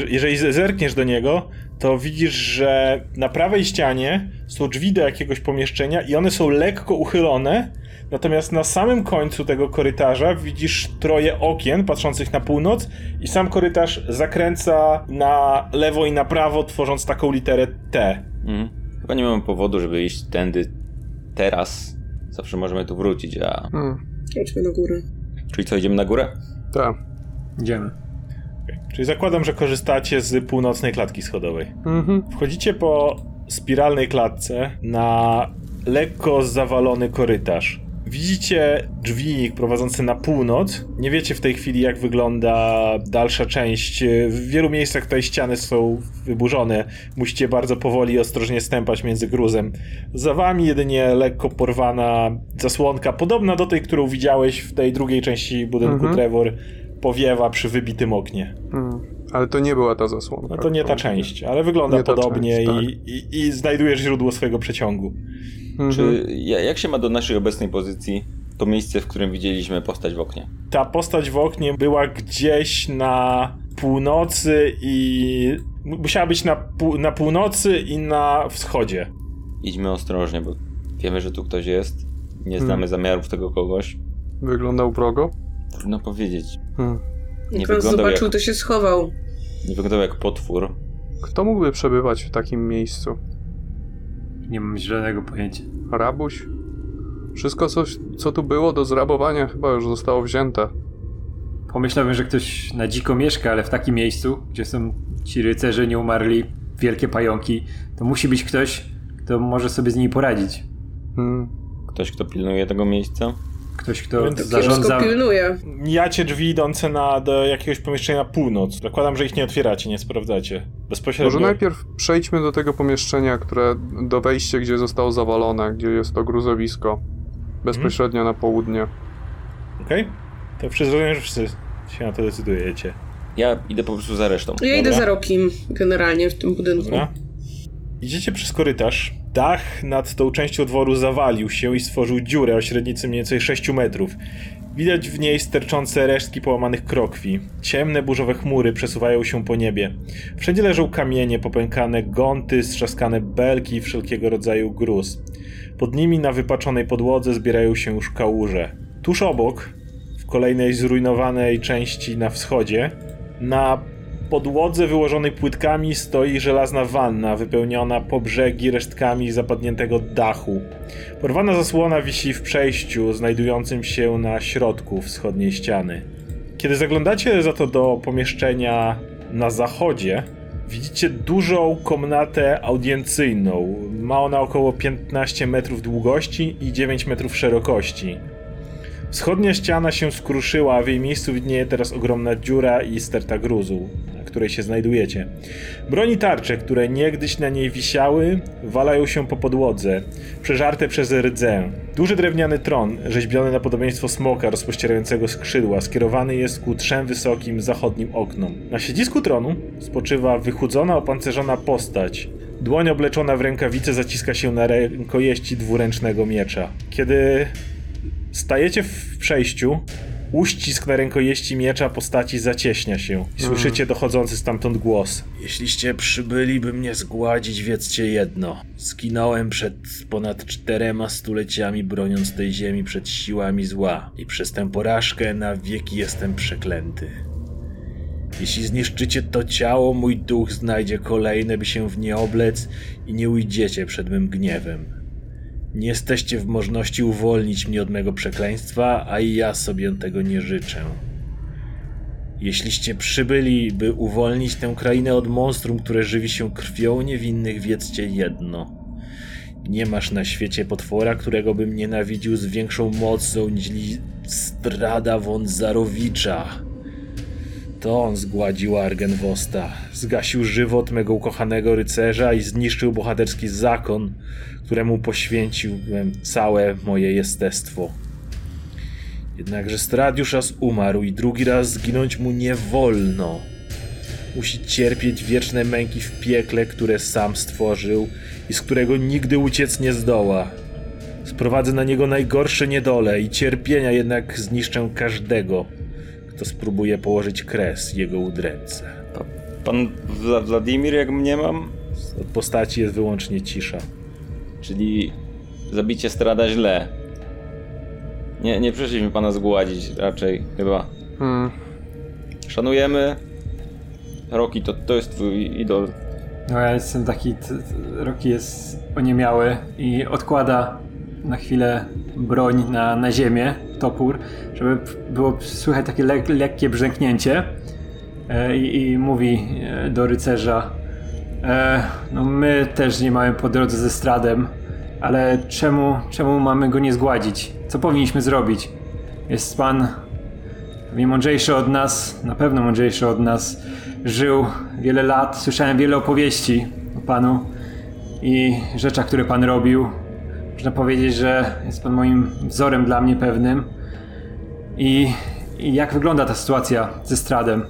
jeżeli zerkniesz do niego, to widzisz, że na prawej ścianie są drzwi do jakiegoś pomieszczenia i one są lekko uchylone, natomiast na samym końcu tego korytarza widzisz troje okien patrzących na północ i sam korytarz zakręca na lewo i na prawo, tworząc taką literę T. Hmm. Chyba nie mamy powodu, żeby iść tędy teraz. Zawsze możemy tu wrócić, a... Hmm. Idźmy na górę. Czyli co, idziemy na górę? Tak. Idziemy. Czyli zakładam, że korzystacie z północnej klatki schodowej. Mhm. Wchodzicie po spiralnej klatce na lekko zawalony korytarz. Widzicie drzwi prowadzące na północ. Nie wiecie w tej chwili, jak wygląda dalsza część. W wielu miejscach tutaj ściany są wyburzone. Musicie bardzo powoli i ostrożnie stępać między gruzem. Za wami jedynie lekko porwana zasłonka, podobna do tej, którą widziałeś w tej drugiej części budynku mhm. Trevor, powiewa przy wybitym oknie. Hmm. Ale to nie była ta zasłona. No to nie ta część, ale wygląda podobnie część, tak. i, i, i znajdujesz źródło swojego przeciągu. Mhm. Czy jak się ma do naszej obecnej pozycji to miejsce, w którym widzieliśmy postać w oknie? Ta postać w oknie była gdzieś na północy i... musiała być na, pół, na północy i na wschodzie. Idźmy ostrożnie, bo wiemy, że tu ktoś jest. Nie znamy hmm. zamiarów tego kogoś. Wyglądał wrogo? Trudno powiedzieć. Hmm. Nie wyglądał jak... zobaczył, to się schował. Nie wyglądał jak potwór. Kto mógłby przebywać w takim miejscu? Nie mam żadnego pojęcia. Rabuś? Wszystko, co, co tu było do zrabowania, chyba już zostało wzięte. Pomyślałem, że ktoś na dziko mieszka, ale w takim miejscu, gdzie są ci rycerze nieumarli, wielkie pająki, to musi być ktoś, kto może sobie z nimi poradzić. Hmm. Ktoś, kto pilnuje tego miejsca? Ktoś, kto zarządza... pilnuje. Mijacie drzwi idące na, do jakiegoś pomieszczenia na północ. Zakładam, że ich nie otwieracie, nie sprawdzacie. Bezpośrednio. Może najpierw przejdźmy do tego pomieszczenia, które do wejścia, gdzie zostało zawalone, gdzie jest to gruzowisko. Bezpośrednio hmm. na południe. Okej. Okay. To wszyscy rozumiem, że wszyscy się na to decydujecie. Ja idę po prostu za resztą. Ja Dobra. idę za Rokim generalnie w tym budynku. Dobra. Idziecie przez korytarz. Dach nad tą częścią dworu zawalił się i stworzył dziurę o średnicy mniej więcej sześć metrów. Widać w niej sterczące resztki połamanych krokwi. Ciemne, burzowe chmury przesuwają się po niebie. Wszędzie leżą kamienie, popękane gonty, strzaskane belki i wszelkiego rodzaju gruz. Pod nimi na wypaczonej podłodze zbierają się już kałuże. Tuż obok, w kolejnej zrujnowanej części na wschodzie, na podłodze wyłożonej płytkami stoi żelazna wanna, wypełniona po brzegi resztkami zapadniętego dachu. Porwana zasłona wisi w przejściu, znajdującym się na środku wschodniej ściany. Kiedy zaglądacie za to do pomieszczenia na zachodzie, widzicie dużą komnatę audiencyjną. Ma ona około piętnaście metrów długości i dziewięć metrów szerokości. Wschodnia ściana się skruszyła, a w jej miejscu widnieje teraz ogromna dziura i sterta gruzu, na której się znajdujecie. Broń i tarcze, które niegdyś na niej wisiały, walają się po podłodze, przeżarte przez rdzę. Duży drewniany tron, rzeźbiony na podobieństwo smoka rozpościerającego skrzydła, skierowany jest ku trzem wysokim zachodnim oknom. Na siedzisku tronu spoczywa wychudzona, opancerzona postać. Dłoń obleczona w rękawice zaciska się na rękojeści dwuręcznego miecza. Kiedy... stajecie w przejściu, Uścisk na rękojeści miecza postaci zacieśnia się i słyszycie dochodzący stamtąd głos. Jeśliście przybyli, by mnie zgładzić, wiedzcie jedno. Zginąłem przed ponad czterema stuleciami, broniąc tej ziemi przed siłami zła. I przez tę porażkę na wieki jestem przeklęty. Jeśli zniszczycie to ciało, mój duch znajdzie kolejne, by się w nie oblec i nie ujdziecie przed mym gniewem. Nie jesteście w możności uwolnić mnie od mego przekleństwa, a i ja sobie tego nie życzę. Jeśliście przybyli, by uwolnić tę krainę od monstrum, które żywi się krwią niewinnych, wiedzcie jedno. Nie masz na świecie potwora, którego bym nienawidził z większą mocą niż Strahda von Zarowicza. To on zgładził Argynvosta, zgasił żywot mego ukochanego rycerza i zniszczył bohaterski zakon, któremu poświęciłem całe moje jestestwo. Jednakże Strahd już raz umarł i drugi raz zginąć mu nie wolno. Musi cierpieć wieczne męki w piekle, które sam stworzył i z którego nigdy uciec nie zdoła. Sprowadzę na niego najgorsze niedole i cierpienia, jednak zniszczę każdego, kto spróbuje położyć kres jego udręce. Pan Wla- Wladimir, jak mniemam? Od postaci jest wyłącznie cisza. Czyli zabicie Strahda źle. Nie, nie przyszliśmy pana zgładzić raczej, chyba. Hmm. Szanujemy. Rocky to, to jest twój idol. No ja jestem taki... T- Rocky jest oniemiały i odkłada na chwilę broń na, na ziemię, topór, żeby było słychać takie le- lekkie brzęknięcie e, i, i mówi do rycerza: E, no my też nie mamy po drodze ze Strahdem, ale czemu, czemu mamy go nie zgładzić? Co powinniśmy zrobić? Jest pan pewnie mądrzejszy od nas, na pewno mądrzejszy od nas, żył wiele lat, słyszałem wiele opowieści o panu i rzeczach, które pan robił. Można powiedzieć, że jest pan moim wzorem dla mnie pewnym. I, i jak wygląda ta sytuacja ze Strahdem?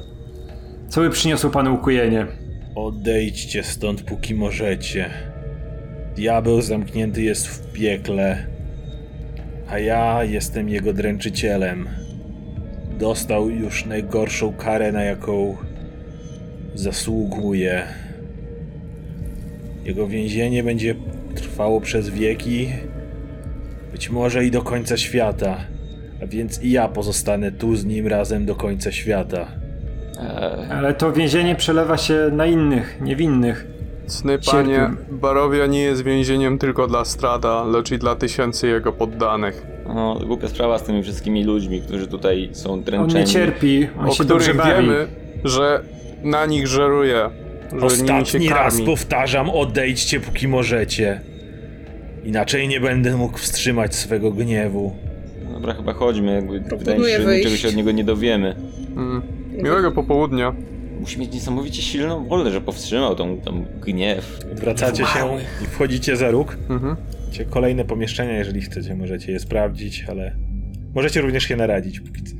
Co by przyniosło panu ukojenie? Odejdźcie stąd, póki możecie. Diabeł zamknięty jest w piekle, a ja jestem jego dręczycielem. Dostał już najgorszą karę, na jaką zasługuje. Jego więzienie będzie trwało przez wieki, być może i do końca świata, a więc i ja pozostanę tu z nim razem do końca świata. Ale to więzienie przelewa się na innych, niewinnych. Cny panie, Barovia nie jest więzieniem tylko dla Strahda, lecz i dla tysięcy jego poddanych. No, głupia sprawa z tymi wszystkimi ludźmi, którzy tutaj są dręczeni. On nie cierpi, on się dobrze bawi. O których wiemy, że na nich żeruje. Ostatni raz powtarzam, odejdźcie póki możecie. Inaczej nie będę mógł wstrzymać swego gniewu. Dobra, chyba chodźmy, jakby wydaje mi się, że niczego się od niego nie dowiemy. Mm. Miłego popołudnia. Musi mieć niesamowicie silną wolę, że powstrzymał tą, tą gniew. Wracacie się i wchodzicie za róg. Mhm. Macie kolejne pomieszczenia, jeżeli chcecie, możecie je sprawdzić, ale możecie również je naradzić póki co.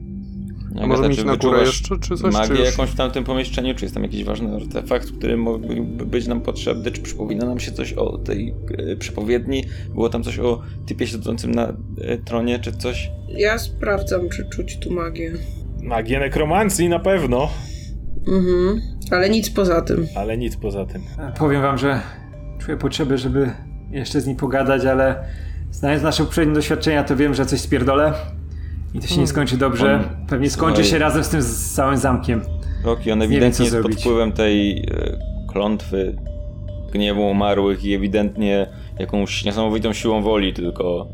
A może mieć na górę jeszcze, czy coś? Magię czy jakąś w tamtym pomieszczeniu, czy jest tam jakiś ważny artefakt, który mógłby być nam potrzebny, czy przypomina nam się coś o tej e, przepowiedni? Było tam coś o typie siedzącym na e, tronie, czy coś? Ja sprawdzam, czy czuć tu magię. Magię nekromancji na pewno. Mhm, ale nic poza tym. Ale nic poza tym. Powiem wam, że czuję potrzebę, żeby jeszcze z nim pogadać, ale znając nasze poprzednie doświadczenia, to wiem, że coś spierdolę. I to się nie skończy dobrze. On... Pewnie skończy Słuchaj. się razem z tym z całym zamkiem. Rocky, on ewidentnie jest pod wpływem tej e, klątwy gniewu umarłych i ewidentnie jakąś niesamowitą siłą woli tylko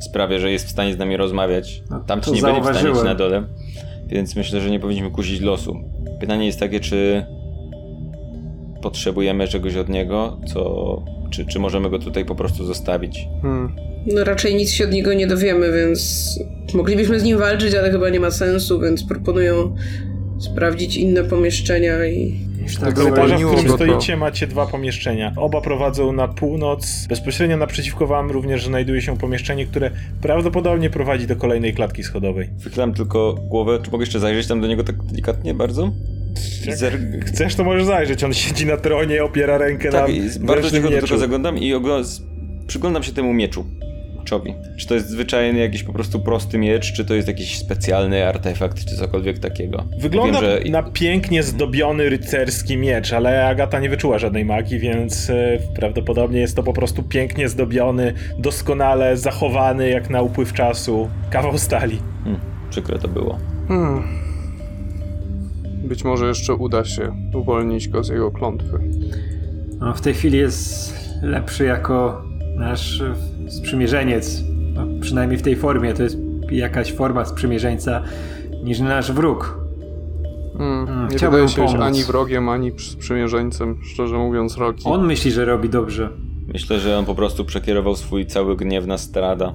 sprawia, że jest w stanie z nami rozmawiać. No, tam ci nie będzie w stanie na dole. Więc myślę, że nie powinniśmy kusić losu. Pytanie jest takie, czy potrzebujemy czegoś od niego, co, czy, czy możemy go tutaj po prostu zostawić? Hmm. No raczej nic się od niego nie dowiemy, więc moglibyśmy z nim walczyć, ale chyba nie ma sensu, więc proponuję sprawdzić inne pomieszczenia i... Tak, w korytarzu, w którym stoicie, macie dwa pomieszczenia. Oba prowadzą na północ. Bezpośrednio naprzeciwko wam również znajduje się pomieszczenie, które prawdopodobnie prowadzi do kolejnej klatki schodowej. Wychylam tylko głowę. Czy mogę jeszcze zajrzeć tam do niego tak delikatnie bardzo? Jak Zer- chcesz, to możesz zajrzeć. On siedzi na tronie, opiera rękę tak, na... Tak, bardzo cicho tylko zaglądam i ogl- przyglądam się temu mieczu. moczowi. Czy to jest zwyczajny jakiś po prostu prosty miecz, czy to jest jakiś specjalny artefakt, czy cokolwiek takiego. Wygląda Wiem, że... na pięknie zdobiony rycerski miecz, ale Agata nie wyczuła żadnej magii, więc prawdopodobnie jest to po prostu pięknie zdobiony, doskonale zachowany, jak na upływ czasu, kawał stali. Hmm, przykre to było. Hmm. Być może jeszcze uda się uwolnić go z jego klątwy. No, w tej chwili jest lepszy jako nasz sprzymierzeniec. No, przynajmniej w tej formie. To jest jakaś forma sprzymierzeńca niż nasz wróg. Mm, mm, nie wydaje się pomóc. Ani wrogiem, ani sprzymierzeńcem, szczerze mówiąc, Rocky. On myśli, że robi dobrze. Myślę, że on po prostu przekierował swój cały gniew na Strahda.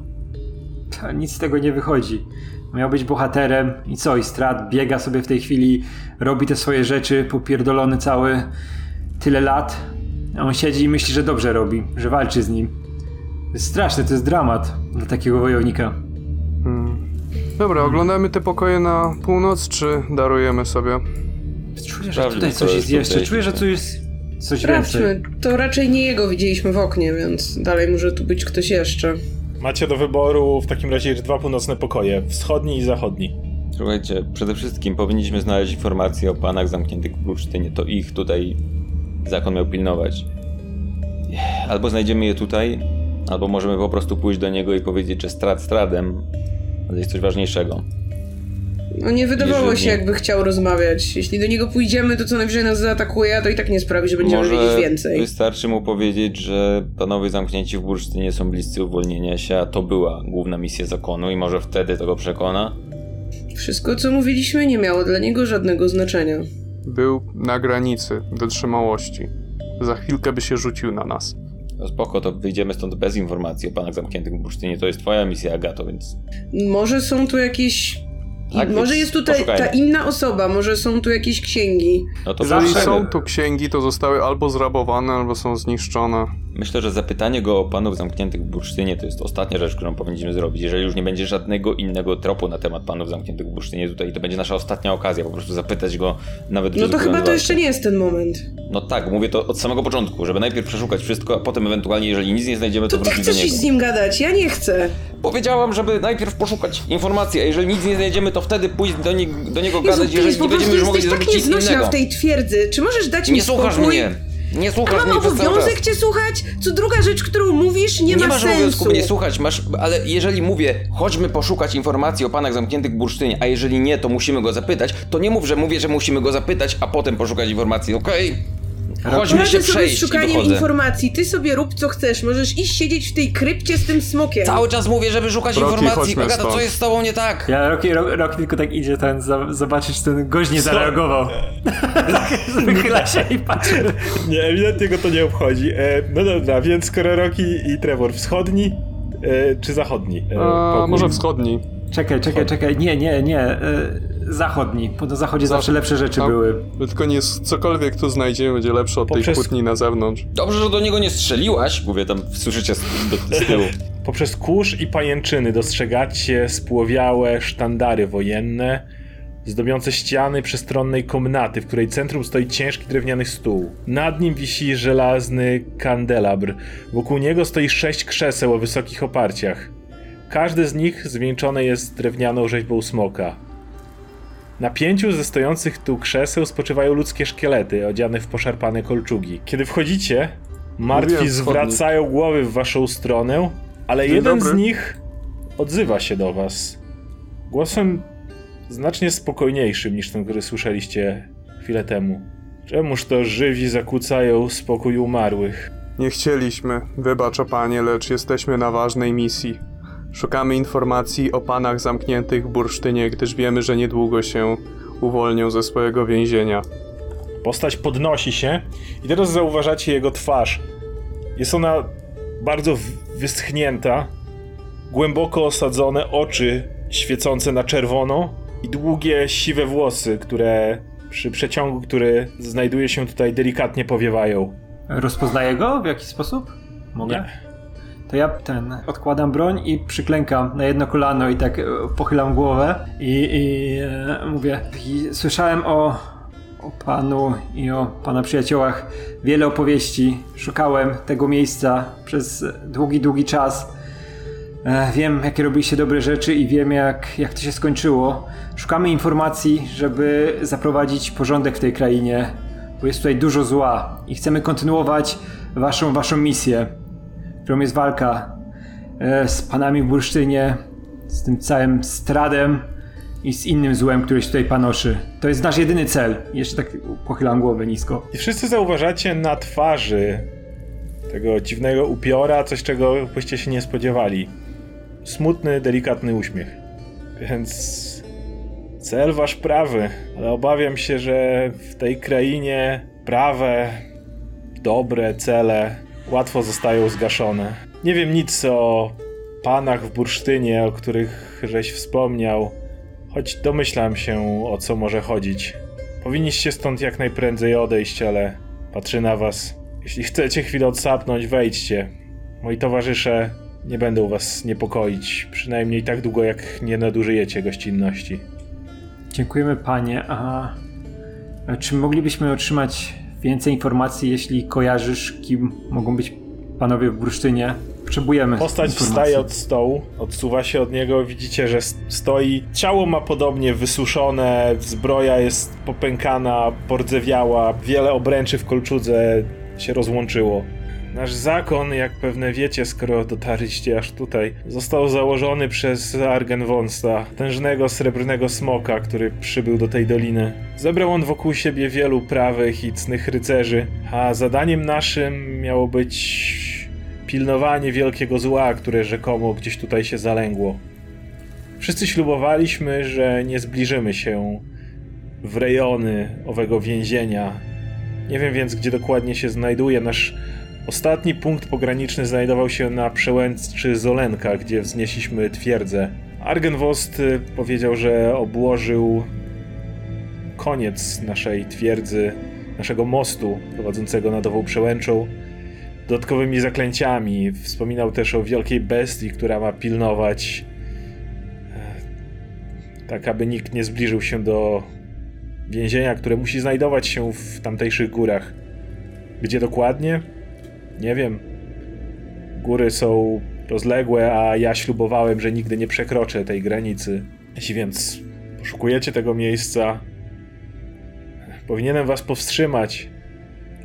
Ta, nic z tego nie wychodzi. Miał być bohaterem i co? I Strahd biega sobie w tej chwili, robi te swoje rzeczy, popierdolony cały tyle lat. A on siedzi i myśli, że dobrze robi, że walczy z nim. To jest straszne, to jest dramat dla takiego wojownika. Hmm. Dobra, hmm. oglądamy te pokoje na północ, czy darujemy sobie? Czuję, że tutaj coś jest jeszcze, czuję, że tu jest coś Sprawdźmy. Więcej. To raczej nie jego widzieliśmy w oknie, więc dalej może tu być ktoś jeszcze. Macie do wyboru w takim razie dwa północne pokoje, wschodni i zachodni. Słuchajcie, przede wszystkim powinniśmy znaleźć informacje o panach zamkniętych w bursztynie, to ich tutaj zakon miał pilnować. Albo znajdziemy je tutaj, albo możemy po prostu pójść do niego i powiedzieć, że Strahd Strahdem, ale jest coś ważniejszego. No nie wydawało Jeżeli się, nie... jakby chciał rozmawiać. Jeśli do niego pójdziemy, to co najwyżej nas zaatakuje, a to i tak nie sprawi, że będziemy Może wiedzieć więcej. Wystarczy mu powiedzieć, że panowie zamknięci w bursztynie są bliscy uwolnienia się, a to była główna misja zakonu i może wtedy to go przekona. Wszystko, co mówiliśmy, nie miało dla niego żadnego znaczenia. Był na granicy wytrzymałości. Za chwilkę by się rzucił na nas. No spoko, to wyjdziemy stąd bez informacji o panach zamkniętych w bursztynie. To jest twoja misja, Agato, więc... Może są tu jakieś... Tak, może jest tu ta, ta inna osoba, może są tu jakieś księgi. No to Jeżeli zawsze... są tu księgi, to zostały albo zrabowane, albo są zniszczone. Myślę, że zapytanie go o panów zamkniętych w bursztynie to jest ostatnia rzecz, którą powinniśmy zrobić. Jeżeli już nie będzie żadnego innego tropu na temat panów zamkniętych w bursztynie tutaj, to będzie nasza ostatnia okazja po prostu zapytać go nawet... No to chyba to jeszcze nie jest ten moment. No tak, mówię to od samego początku, żeby najpierw przeszukać wszystko, a potem ewentualnie, jeżeli nic nie znajdziemy, to, to wrócić do niego. To ty chcesz iść z nim gadać, ja nie chcę. Powiedziałam, żeby najpierw poszukać informacji, a jeżeli nic nie znajdziemy, to wtedy pójść do, nie, do niego Jezu, gadać, jeżeli nie będziemy już mogli zrobić nic innego. Jesteś tak nieznośna w tej twierdzy. Czy możesz dać mi spokój? Nie słuchasz mnie. Nie słuchasz mnie. A mam obowiązek cię słuchać? Co druga rzecz, którą mówisz, nie, nie ma sensu. Nie masz obowiązku mnie słuchać, masz, ale jeżeli mówię, chodźmy poszukać informacji o panach zamkniętych w bursztynie, a jeżeli nie, to musimy go zapytać, to nie mów, że mówię, że musimy go zapytać, a potem poszukać informacji, okej? Okay? Chodźmy się przejść sobie z szukaniem informacji, ty sobie rób co chcesz, możesz iść siedzieć w tej krypcie z tym smokiem. Cały czas mówię, żeby szukać Rocky, informacji, Agata, co jest z tobą nie tak? Ja, Rocky, Rocky tylko tak idzie ten, za, zobaczyć, czy ten gość nie zareagował. Wychyla się i patrzy. Nie, ewidentnie go to nie obchodzi. E, no dobra, więc skoro Rocky i Trevor, wschodni e, czy zachodni? E, A, może wschodni. Czekaj, czekaj, czekaj, nie, nie, nie, e, zachodni, bo na zachodzie Zach... zawsze lepsze rzeczy no, były. Tylko nie, cokolwiek tu znajdziemy będzie lepsze od Poprzez... tej kłótni na zewnątrz. Dobrze, że do niego nie strzeliłaś, mówię tam, słyszycie z, do, z tyłu. Poprzez kurz i pajęczyny dostrzegacie spłowiałe sztandary wojenne, zdobiące ściany przestronnej komnaty, w której centrum stoi ciężki drewniany stół. Nad nim wisi żelazny kandelabr, wokół niego stoi sześć krzeseł o wysokich oparciach. Każdy z nich zwieńczony jest drewnianą rzeźbą smoka. Na pięciu ze stojących tu krzeseł spoczywają ludzkie szkielety odziane w poszarpane kolczugi. Kiedy wchodzicie, martwi zwracają głowy w waszą stronę, ale jeden z nich odzywa się do was. Głosem znacznie spokojniejszym niż ten, który słyszeliście chwilę temu. Czemuż to żywi zakłócają spokój umarłych? Nie chcieliśmy, wybacz o panie, lecz jesteśmy na ważnej misji. Szukamy informacji o panach zamkniętych w bursztynie, gdyż wiemy, że niedługo się uwolnią ze swojego więzienia. Postać podnosi się i teraz zauważacie jego twarz. Jest ona bardzo wyschnięta, głęboko osadzone oczy świecące na czerwono i długie, siwe włosy, które przy przeciągu, który znajduje się tutaj, delikatnie powiewają. Rozpoznaję go w jakiś sposób? Mogę? Nie. To ja ten, odkładam broń i przyklękam na jedno kolano i tak pochylam głowę i, i e, mówię, i słyszałem o, o panu i o pana przyjaciołach wiele opowieści, szukałem tego miejsca przez długi, długi czas, Wiem, jakie robiliście dobre rzeczy i wiem, jak, jak to się skończyło. Szukamy informacji, żeby zaprowadzić porządek w tej krainie, bo jest tutaj dużo zła i chcemy kontynuować waszą, waszą misję, którą jest walka z panami w bursztynie, z tym całym Strahdem i z innym złem, które się tutaj panoszy. To jest nasz jedyny cel. Jeszcze tak pochylam głowę nisko. I wszyscy zauważacie na twarzy tego dziwnego upiora coś, czego byście się nie spodziewali. Smutny, delikatny uśmiech. Więc cel wasz prawy, ale obawiam się, że w tej krainie prawe, dobre cele łatwo zostają zgaszone. Nie wiem nic o panach w bursztynie, o których żeś wspomniał, choć domyślam się, o co może chodzić. Powinniście stąd jak najprędzej odejść, ale patrzę na was. Jeśli chcecie chwilę odsapnąć, wejdźcie. Moi towarzysze nie będą was niepokoić, przynajmniej tak długo, jak nie nadużyjecie gościnności. Dziękujemy, panie. A czy moglibyśmy otrzymać więcej informacji, jeśli kojarzysz, kim mogą być panowie w bursztynie? Potrzebujemy Postać informacji. Wstaje od stołu, odsuwa się od niego, widzicie, że stoi. Ciało ma podobnie wysuszone, zbroja jest popękana, pordzewiała, wiele obręczy w kolczudze się rozłączyło. Nasz zakon, jak pewnie wiecie, skoro dotarliście aż tutaj, został założony przez Argynvosta, tężnego srebrnego smoka, który przybył do tej doliny. Zebrał on wokół siebie wielu prawych i cnych rycerzy, a zadaniem naszym miało być pilnowanie wielkiego zła, które rzekomo gdzieś tutaj się zalęgło. Wszyscy ślubowaliśmy, że nie zbliżymy się w rejony owego więzienia. Nie wiem więc, gdzie dokładnie się znajduje. Nasz ostatni punkt pograniczny znajdował się na przełęczy Zolenka, gdzie wznieśliśmy twierdzę. Argynvost powiedział, że obłożył koniec naszej twierdzy, naszego mostu prowadzącego nad ową przełęczą, dodatkowymi zaklęciami. Wspominał też o wielkiej bestii, która ma pilnować, tak aby nikt nie zbliżył się do więzienia, które musi znajdować się w tamtejszych górach. Gdzie dokładnie? Nie wiem. Góry są rozległe, a ja ślubowałem, że nigdy nie przekroczę tej granicy. Jeśli więc poszukujecie tego miejsca, powinienem was powstrzymać,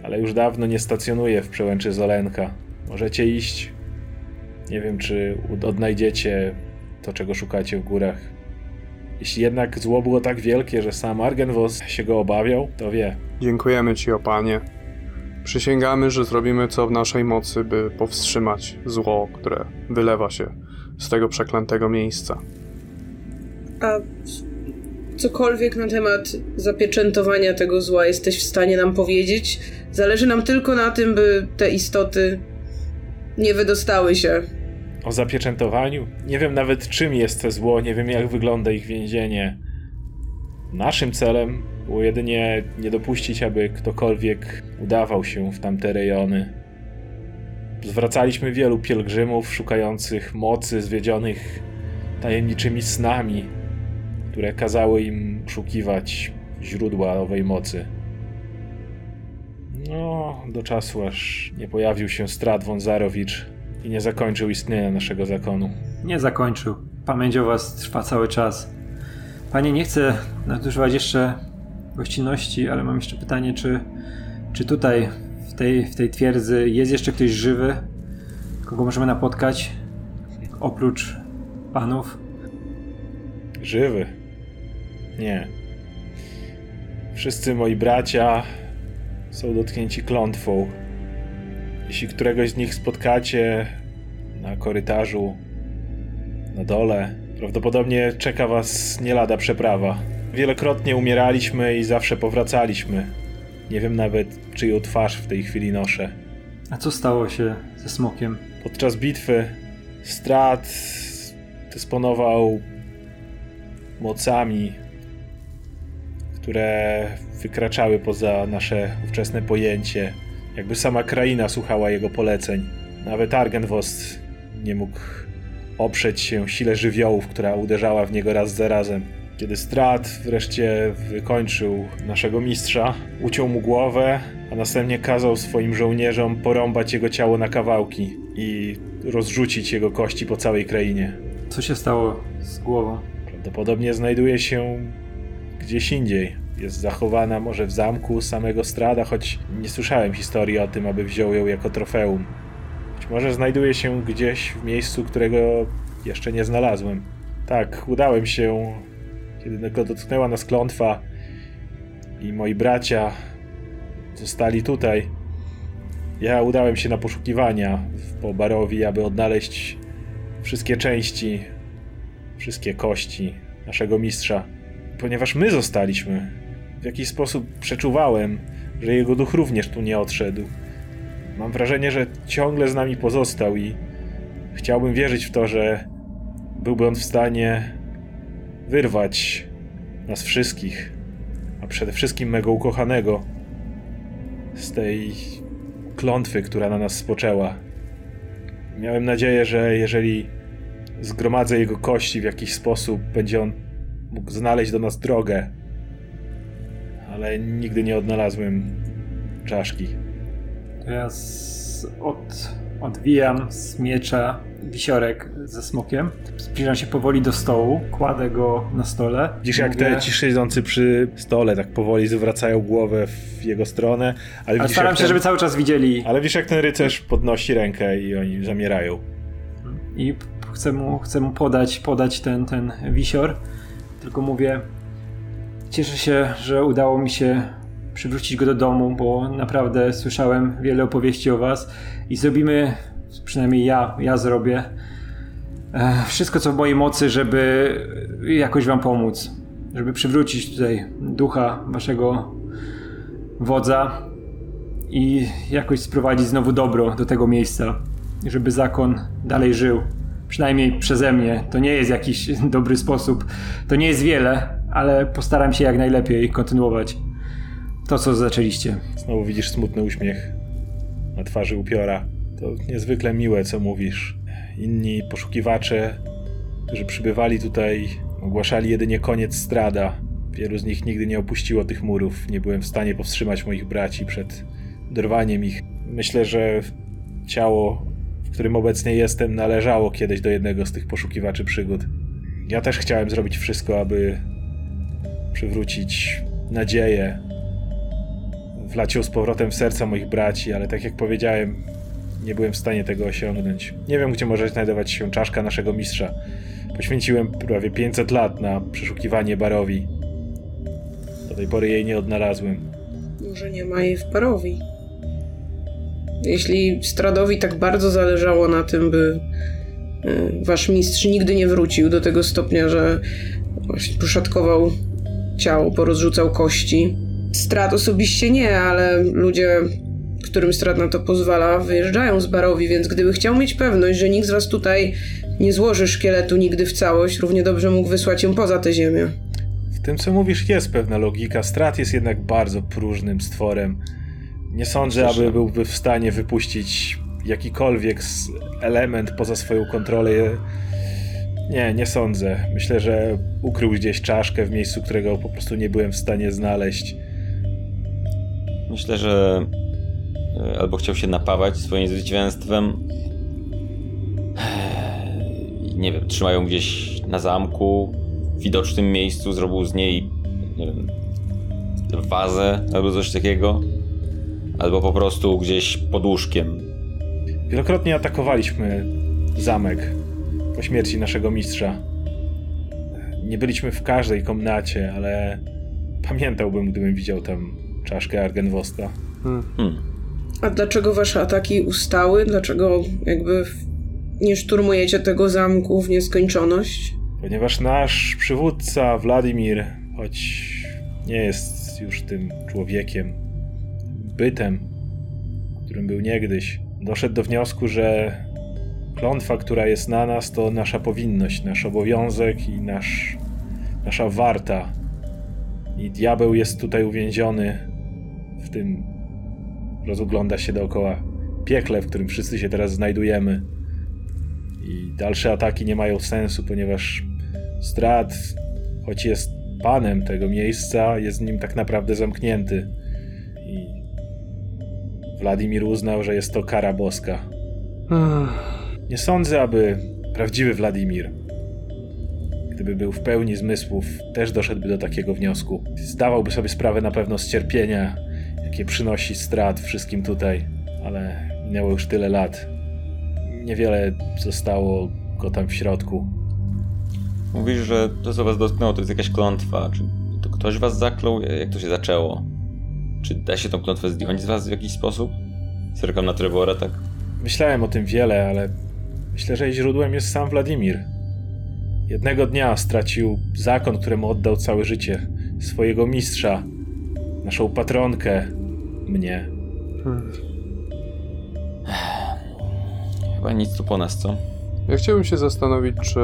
ale już dawno nie stacjonuję w przełęczy Zolenka. Możecie iść. Nie wiem, czy odnajdziecie to, czego szukacie w górach. Jeśli jednak zło było tak wielkie, że sam Argynvost się go obawiał, to wie. Dziękujemy ci, o panie. Przysięgamy, że zrobimy co w naszej mocy, by powstrzymać zło, które wylewa się z tego przeklętego miejsca. A cokolwiek na temat zapieczętowania tego zła jesteś w stanie nam powiedzieć? Zależy nam tylko na tym, by te istoty nie wydostały się. O zapieczętowaniu? Nie wiem nawet, czym jest to zło, nie wiem, jak wygląda ich więzienie. Naszym celem było jedynie nie dopuścić, aby ktokolwiek udawał się w tamte rejony. Zwracaliśmy wielu pielgrzymów szukających mocy, zwiedzionych tajemniczymi snami, które kazały im szukiwać źródła owej mocy. No, do czasu, aż nie pojawił się Strahd von Zarovich i nie zakończył istnienia naszego zakonu. Nie zakończył. Pamięć o was trwa cały czas. Panie, nie chcę nadużywać jeszcze gościnności, ale mam jeszcze pytanie, czy, czy tutaj, w tej, w tej twierdzy, jest jeszcze ktoś żywy, kogo możemy napotkać, oprócz panów? Żywy? Nie. Wszyscy moi bracia są dotknięci klątwą. Jeśli któregoś z nich spotkacie na korytarzu, na dole, prawdopodobnie czeka was nie lada przeprawa. Wielokrotnie umieraliśmy i zawsze powracaliśmy. Nie wiem nawet, czyją twarz w tej chwili noszę. A co stało się ze smokiem? Podczas bitwy Strahd dysponował mocami, które wykraczały poza nasze ówczesne pojęcie. Jakby sama kraina słuchała jego poleceń. Nawet Argynvost nie mógł oprzeć się sile żywiołów, która uderzała w niego raz za razem. Kiedy Strahd wreszcie wykończył naszego mistrza, uciął mu głowę, a następnie kazał swoim żołnierzom porąbać jego ciało na kawałki i rozrzucić jego kości po całej krainie. Co się stało z głową? Prawdopodobnie znajduje się gdzieś indziej. Jest zachowana może w zamku samego Strahda, choć nie słyszałem historii o tym, aby wziął ją jako trofeum. Być może znajduje się gdzieś w miejscu, którego jeszcze nie znalazłem. Tak, udałem się, kiedy dotknęła nas klątwa i moi bracia zostali tutaj. Ja udałem się na poszukiwania po Barovii, aby odnaleźć wszystkie części, wszystkie kości naszego mistrza. Ponieważ my zostaliśmy, w jakiś sposób przeczuwałem, że jego duch również tu nie odszedł. Mam wrażenie, że ciągle z nami pozostał i chciałbym wierzyć w to, że byłby on w stanie wyrwać nas wszystkich, a przede wszystkim mego ukochanego, z tej klątwy, która na nas spoczęła. Miałem nadzieję, że jeżeli zgromadzę jego kości w jakiś sposób, będzie on mógł znaleźć do nas drogę, ale nigdy nie odnalazłem czaszki. Ja z, od, odwijam z miecza wisiorek ze smokiem, zbliżam się powoli do stołu, kładę go na stole. Widzisz, jak mówię... te ci siedzący przy stole tak powoli zwracają głowę w jego stronę. Ale, ale staram się, ten... żeby cały czas widzieli. Ale widzisz, jak ten rycerz podnosi rękę i oni zamierają. I chcę mu, chcę mu podać, podać ten, ten wisior. Tylko mówię, cieszę się, że udało mi się przywrócić go do domu, bo naprawdę słyszałem wiele opowieści o was i zrobimy, przynajmniej ja, ja zrobię wszystko, co w mojej mocy, żeby jakoś wam pomóc, żeby przywrócić tutaj ducha waszego wodza i jakoś sprowadzić znowu dobro do tego miejsca, żeby zakon dalej żył. Przynajmniej przeze mnie. To nie jest jakiś dobry sposób. To nie jest wiele, ale postaram się jak najlepiej kontynuować to, co zaczęliście. Znowu widzisz smutny uśmiech na twarzy upiora. To niezwykle miłe, co mówisz. Inni poszukiwacze, którzy przybywali tutaj, ogłaszali jedynie koniec Strahda. Wielu z nich nigdy nie opuściło tych murów. Nie byłem w stanie powstrzymać moich braci przed dorwaniem ich. Myślę, że ciało, w którym obecnie jestem, należało kiedyś do jednego z tych poszukiwaczy przygód. Ja też chciałem zrobić wszystko, aby przywrócić nadzieję, wlać ją z powrotem w serca moich braci, ale tak jak powiedziałem, nie byłem w stanie tego osiągnąć. Nie wiem, gdzie może znajdować się czaszka naszego mistrza. Poświęciłem prawie pięćset lat na przeszukiwanie Barovii. Do tej pory jej nie odnalazłem. Może nie ma jej w Barovii? Jeśli Strahdowi tak bardzo zależało na tym, by wasz mistrz nigdy nie wrócił do tego stopnia, że właśnie poszatkował ciało, porozrzucał kości. Strahd osobiście nie, ale ludzie, którym Strahd na to pozwala, wyjeżdżają z Barovii, więc gdyby chciał mieć pewność, że nikt z was tutaj nie złoży szkieletu nigdy w całość, równie dobrze mógł wysłać ją poza tę ziemię. W tym, co mówisz, jest pewna logika. Strahd jest jednak bardzo próżnym stworem. Nie sądzę, aby byłby w stanie wypuścić jakikolwiek element poza swoją kontrolę. Nie, nie sądzę. Myślę, że ukrył gdzieś czaszkę w miejscu, którego po prostu nie byłem w stanie znaleźć. Myślę, że albo chciał się napawać swoim zwycięstwem. Nie wiem, trzymają gdzieś na zamku, w widocznym miejscu, zrobił z niej, nie wiem, wazę albo coś takiego. Albo po prostu gdzieś pod łóżkiem. Wielokrotnie atakowaliśmy zamek po śmierci naszego mistrza. Nie byliśmy w każdej komnacie, ale pamiętałbym, gdybym widział tam czaszkę Argynvosta. Hmm. Hmm. A dlaczego wasze ataki ustały? Dlaczego jakby nie szturmujecie tego zamku w nieskończoność? Ponieważ nasz przywódca Vladimir, choć nie jest już tym człowiekiem, bytem, którym był niegdyś, doszedł do wniosku, że klątwa, która jest na nas, to nasza powinność, nasz obowiązek i nasz, nasza warta. I diabeł jest tutaj uwięziony w tym, rozogląda się dookoła, piekle, w którym wszyscy się teraz znajdujemy. I dalsze ataki nie mają sensu, ponieważ Strahd choć jest panem tego miejsca, jest w nim tak naprawdę zamknięty. I Władimir uznał, że jest to kara boska. Nie sądzę, aby prawdziwy Władimir, gdyby był w pełni zmysłów, też doszedłby do takiego wniosku. Zdawałby sobie sprawę na pewno z cierpienia, jakie przynosi strat wszystkim tutaj, ale minęło już tyle lat. Niewiele zostało go tam w środku. Mówisz, że to, co was dotknęło, to jest jakaś klątwa. Czy to ktoś was zaklął? Jak to się zaczęło? Czy da się tą klątwę zdjąć z was w jakiś sposób? Zerkam na Trevora, tak? Myślałem o tym wiele, ale myślę, że jej źródłem jest sam Władimir. Jednego dnia stracił zakon, któremu oddał całe życie. Swojego mistrza. Naszą patronkę. Mnie. Hmm. Chyba nic tu po nas, co? Ja chciałbym się zastanowić, czy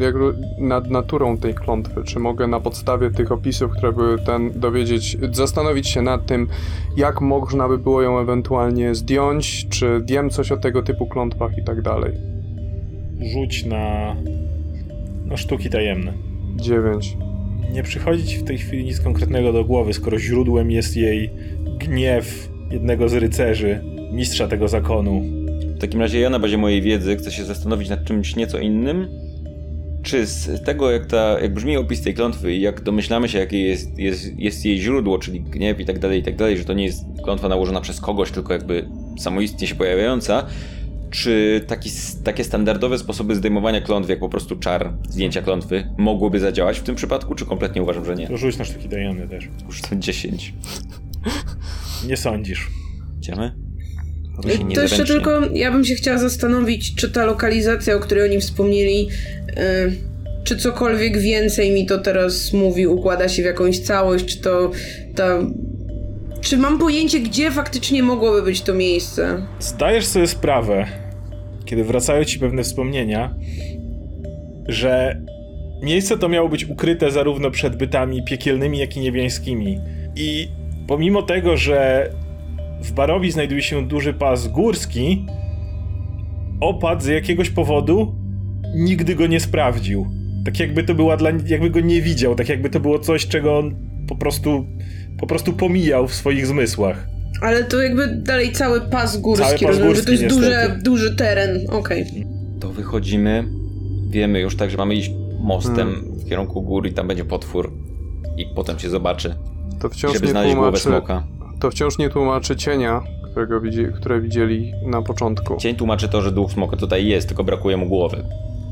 jak, nad naturą tej klątwy, czy mogę na podstawie tych opisów, które były ten, dowiedzieć, zastanowić się nad tym, jak można by było ją ewentualnie zdjąć, czy wiem coś o tego typu klątwach i tak dalej. Rzuć na... no sztuki tajemne. dziewięć. Nie przychodzi ci w tej chwili nic konkretnego do głowy, skoro źródłem jest jej gniew jednego z rycerzy, mistrza tego zakonu. W takim razie ja na bazie mojej wiedzy chcę się zastanowić nad czymś nieco innym. Czy z tego, jak, ta, jak brzmi opis tej klątwy i jak domyślamy się, jakie jest, jest, jest jej źródło, czyli gniew i tak dalej, i tak dalej, że to nie jest klątwa nałożona przez kogoś, tylko jakby samoistnie się pojawiająca, czy taki, takie standardowe sposoby zdejmowania klątwy, jak po prostu czar zdjęcia klątwy, mogłoby zadziałać w tym przypadku, czy kompletnie uważam, że nie? To rzuć na sztuki tajemne też. Już to dziesięć. Nie sądzisz. Idziemy? To, to jeszcze tylko, ja bym się chciała zastanowić, czy ta lokalizacja, o której oni wspomnieli, yy, czy cokolwiek więcej mi to teraz mówi, układa się w jakąś całość, czy to ta... Czy mam pojęcie, gdzie faktycznie mogłoby być to miejsce? Zdajesz sobie sprawę, kiedy wracają ci pewne wspomnienia, że miejsce to miało być ukryte zarówno przed bytami piekielnymi, jak i niebiańskimi. I pomimo tego, że w Barovii znajduje się duży pas górski, opad z jakiegoś powodu nigdy go nie sprawdził. Tak jakby to była dla... jakby go nie widział, tak jakby to było coś, czego on po prostu... po prostu pomijał w swoich zmysłach. Ale to jakby dalej cały pas górski, cały pas górski to jest duże, duży teren, okej. Okay. To wychodzimy, wiemy już tak, że mamy iść mostem hmm. w kierunku gór i tam będzie potwór i potem się zobaczy, to wciąż żeby nie znaleźć tłumaczy, głowę smoka. To wciąż nie tłumaczy cienia, którego widzi, które widzieli na początku. Cień tłumaczy to, że duch smoka tutaj jest, tylko brakuje mu głowy.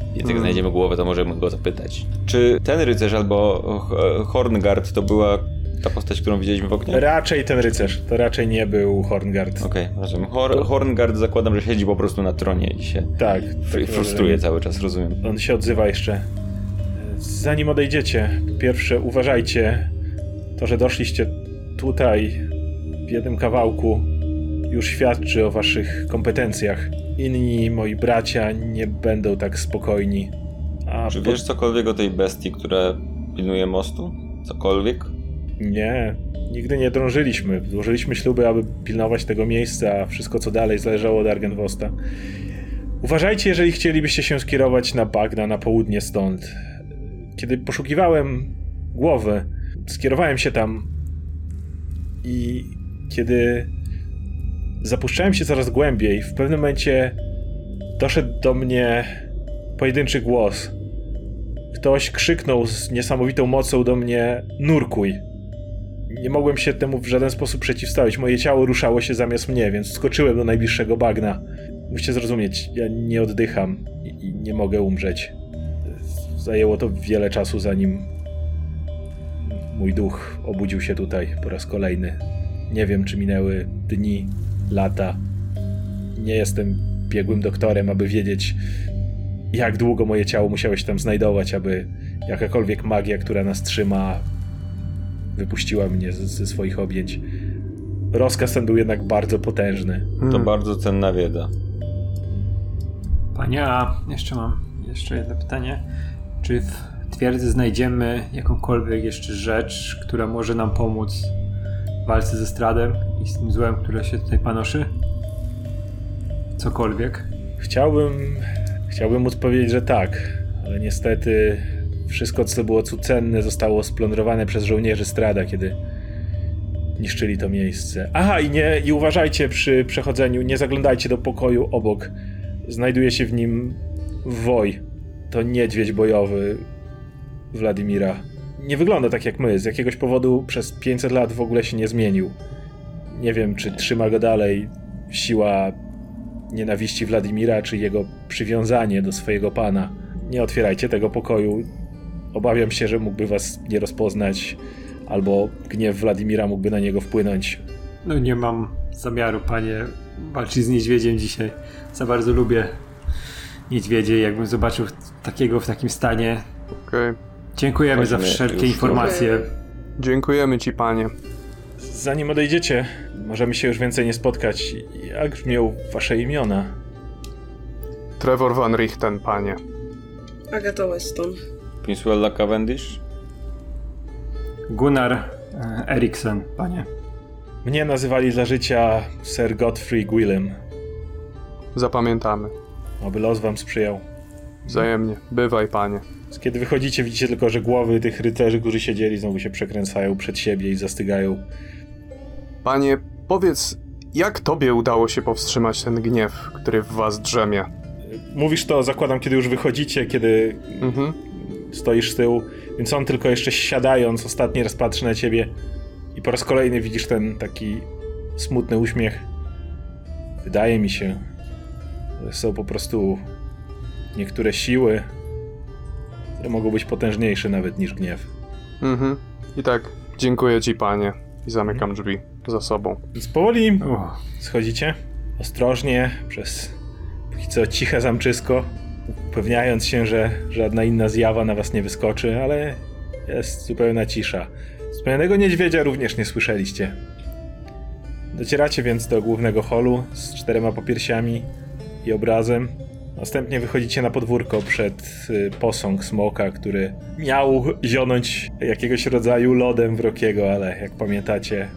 Więc jak hmm. znajdziemy głowę, to możemy go zapytać. Czy ten rycerz albo Horngard to była ta postać, którą widzieliśmy w oknie? Raczej ten rycerz. To raczej nie był Horngard. Okej, rozumiem. Hor- Horngard zakładam, że siedzi po prostu na tronie i się tak, fr- frustruje tak, cały czas, rozumiem. On się odzywa jeszcze. Zanim odejdziecie, pierwsze uważajcie. To, że doszliście tutaj w jednym kawałku, już świadczy o waszych kompetencjach. Inni moi bracia nie będą tak spokojni. A Czy po... wiesz cokolwiek o tej bestii, która pilnuje mostu? Cokolwiek? Nie, nigdy nie drążyliśmy. Złożyliśmy śluby, aby pilnować tego miejsca, a wszystko co dalej zależało od Argynvosta. Uważajcie, jeżeli chcielibyście się skierować na bagna, na południe stąd. Kiedy poszukiwałem głowy, skierowałem się tam i kiedy zapuszczałem się coraz głębiej, w pewnym momencie doszedł do mnie pojedynczy głos. Ktoś krzyknął z niesamowitą mocą do mnie: nurkuj! Nie mogłem się temu w żaden sposób przeciwstawić. Moje ciało ruszało się zamiast mnie, więc skoczyłem do najbliższego bagna. Musicie zrozumieć, ja nie oddycham i nie mogę umrzeć. Zajęło to wiele czasu, zanim mój duch obudził się tutaj po raz kolejny. Nie wiem, czy minęły dni, lata. Nie jestem biegłym doktorem, aby wiedzieć, jak długo moje ciało musiało się tam znajdować, aby jakakolwiek magia, która nas trzyma, wypuściła mnie ze swoich objęć. Rozkaz ten był jednak bardzo potężny. Hmm. To bardzo cenna wiedza. Panie A, jeszcze mam jeszcze jedno pytanie. Czy w twierdzy znajdziemy jakąkolwiek jeszcze rzecz, która może nam pomóc w walce ze Strahdem i z tym złem, które się tutaj panoszy? Cokolwiek? Chciałbym... Chciałbym móc powiedzieć, że tak, ale niestety Wszystko, co było tu cenne, zostało splądrowane przez żołnierzy Strahda, kiedy niszczyli to miejsce. Aha, i nie, i uważajcie przy przechodzeniu, nie zaglądajcie do pokoju obok. Znajduje się w nim woj. To niedźwiedź bojowy Władimira. Nie wygląda tak jak my. Z jakiegoś powodu przez pięćset lat w ogóle się nie zmienił. Nie wiem, czy trzyma go dalej siła nienawiści Władimira, czy jego przywiązanie do swojego pana. Nie otwierajcie tego pokoju. Obawiam się, że mógłby was nie rozpoznać, albo gniew Władimira mógłby na niego wpłynąć. No nie mam zamiaru, panie, walczyć z niedźwiedziem dzisiaj. Za bardzo lubię niedźwiedzie. Jakbym zobaczył takiego w takim stanie. Okej. Okay. Dziękujemy Właśnie, za wszelkie informacje. Okay. Dziękujemy ci, panie. Zanim odejdziecie, możemy się już więcej nie spotkać. Jak brzmią wasze imiona? Trevor Van Richten, panie. Agatha Weston. Priscilla Cavendish. Gunnar Eriksen, panie. Mnie nazywali dla życia Sir Godfrey Willem. Zapamiętamy. Oby los wam sprzyjał. Wzajemnie. Bywaj, panie. Kiedy wychodzicie, widzicie tylko, że głowy tych rycerzy, którzy siedzieli, znowu się przekręcają przed siebie i zastygają. Panie, powiedz, jak tobie udało się powstrzymać ten gniew, który w was drzemie? Mówisz to, zakładam, kiedy już wychodzicie, kiedy mhm. stoisz z tyłu, więc on tylko jeszcze siadając ostatni raz patrzy na ciebie i po raz kolejny widzisz ten taki smutny uśmiech. Wydaje mi się, że są po prostu niektóre siły, które mogą być potężniejsze nawet niż gniew. Mhm. I tak, dziękuję ci, panie. I zamykam drzwi za sobą. Więc powoli schodzicie. Ostrożnie, przez póki co ciche zamczysko, upewniając się, że żadna inna zjawa na was nie wyskoczy, ale jest zupełna cisza. Wspomnianego niedźwiedzia również nie słyszeliście. Docieracie więc do głównego holu z czterema popiersiami i obrazem. Następnie wychodzicie na podwórko przed y, posąg smoka, który miał zionąć jakiegoś rodzaju lodem wrokiego, ale jak pamiętacie,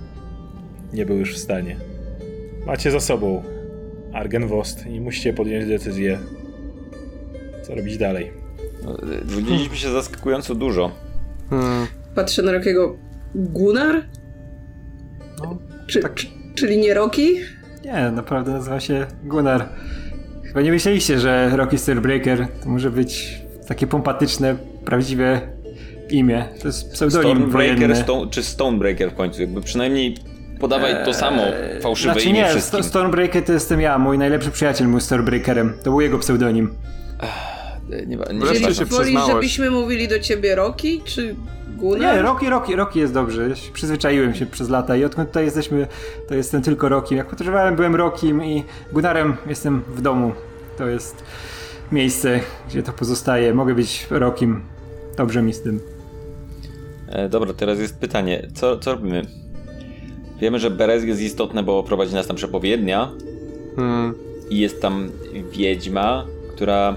nie był już w stanie. Macie za sobą Argynvost i musicie podjąć decyzję, co robić dalej. Budziliśmy się zaskakująco dużo. Hmm. Patrzę na Rokiego. Gunnar? No, czy, tak. czy, czyli nie Roki? Nie, naprawdę nazywa się Gunnar. Chyba nie myśleliście, że Rocky Starbreaker to może być takie pompatyczne, prawdziwe imię. To jest pseudonim wojenny. Stone, czy Stonebreaker w końcu? Jakby przynajmniej podawaj eee, to samo fałszywe znaczy imię nie, wszystkim. Sto- Stonebreaker to jestem ja, mój najlepszy przyjaciel był Starbreakerem. To był jego pseudonim. Ech, nie, nie, nie się woli, żebyśmy mówili do ciebie Rocky czy Gunnar? Nie, Rocky, Rocky, Rocky jest dobrze. Ja się przyzwyczaiłem się przez lata i odkąd tutaj jesteśmy, to jestem tylko Rockim. Jak podróżowałem, byłem Rockim i Gunnarem jestem w domu. To jest miejsce, gdzie to pozostaje. Mogę być Rockim. Dobrze mi z tym. E, dobra, teraz jest pytanie. Co, co robimy? Wiemy, że Berez jest istotne, bo prowadzi nas tam przepowiednia. Hmm. I jest tam wiedźma, która...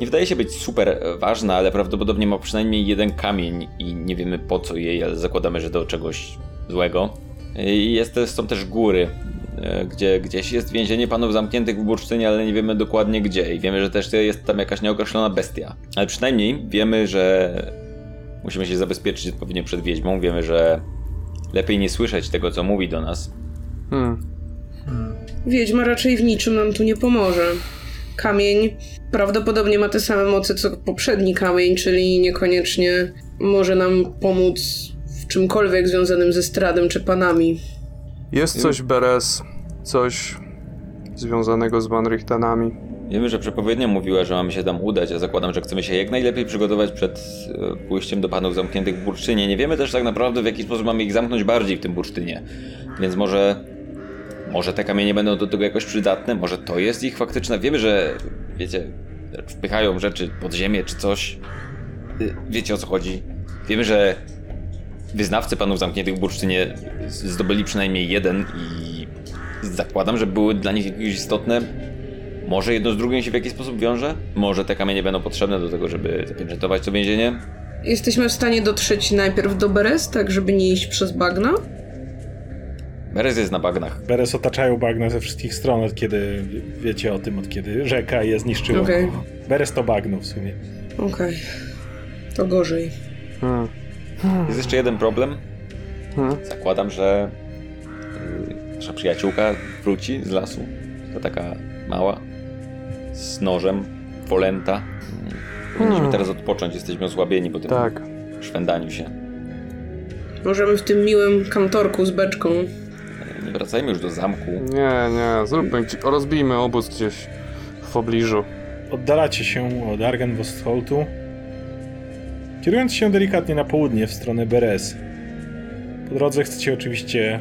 nie wydaje się być super ważna, ale prawdopodobnie ma przynajmniej jeden kamień i nie wiemy po co jej, ale zakładamy, że do czegoś złego. I jest, są też góry, gdzie gdzieś jest więzienie panów zamkniętych w bursztynie, ale nie wiemy dokładnie gdzie. I wiemy, że też jest tam jakaś nieokreślona bestia. Ale przynajmniej wiemy, że musimy się zabezpieczyć odpowiednio przed wiedźmą. Wiemy, że lepiej nie słyszeć tego, co mówi do nas. Hmm. Hmm. Wiedźma raczej w niczym nam tu nie pomoże. Kamień prawdopodobnie ma te same moce co poprzedni kamień, czyli niekoniecznie może nam pomóc w czymkolwiek związanym ze Strahdem czy panami. Jest coś, Berez, coś związanego z Van Richtenami. Wiemy, że przepowiednia mówiła, że mamy się tam udać, a zakładam, że chcemy się jak najlepiej przygotować przed pójściem do panów zamkniętych w bursztynie. Nie wiemy też tak naprawdę, w jaki sposób mamy ich zamknąć bardziej w tym bursztynie, więc może... Może te kamienie będą do tego jakoś przydatne, może to jest ich faktyczna... Wiemy, że, wiecie, wpychają rzeczy pod ziemię czy coś. Wiecie, o co chodzi. Wiemy, że wyznawcy panów zamkniętych w bursztynie zdobyli przynajmniej jeden i zakładam, że były dla nich jakieś istotne. Może jedno z drugim się w jakiś sposób wiąże? Może te kamienie będą potrzebne do tego, żeby zapieczętować to więzienie? Jesteśmy w stanie dotrzeć najpierw do Berez, tak żeby nie iść przez bagna? Berez jest na bagnach. Berez otaczają bagna ze wszystkich stron, od kiedy wiecie o tym, od kiedy rzeka je zniszczyła. Okay. Berez to bagno w sumie. Okej. Okay. To gorzej. Hmm. Hmm. Jest jeszcze jeden problem. Hmm. Zakładam, że nasza przyjaciółka wróci z lasu. To taka mała, z nożem, polenta. Powinniśmy hmm. teraz odpocząć, jesteśmy osłabieni po tym tak. szwendaniu się. Możemy w tym miłym kantorku z beczką. Nie wracajmy już do zamku. Nie, nie, zróbmy gdzieś, rozbijmy obóz gdzieś w pobliżu. Oddalacie się od Argynvostholtu, kierując się delikatnie na południe w stronę Berez. Po drodze chcecie oczywiście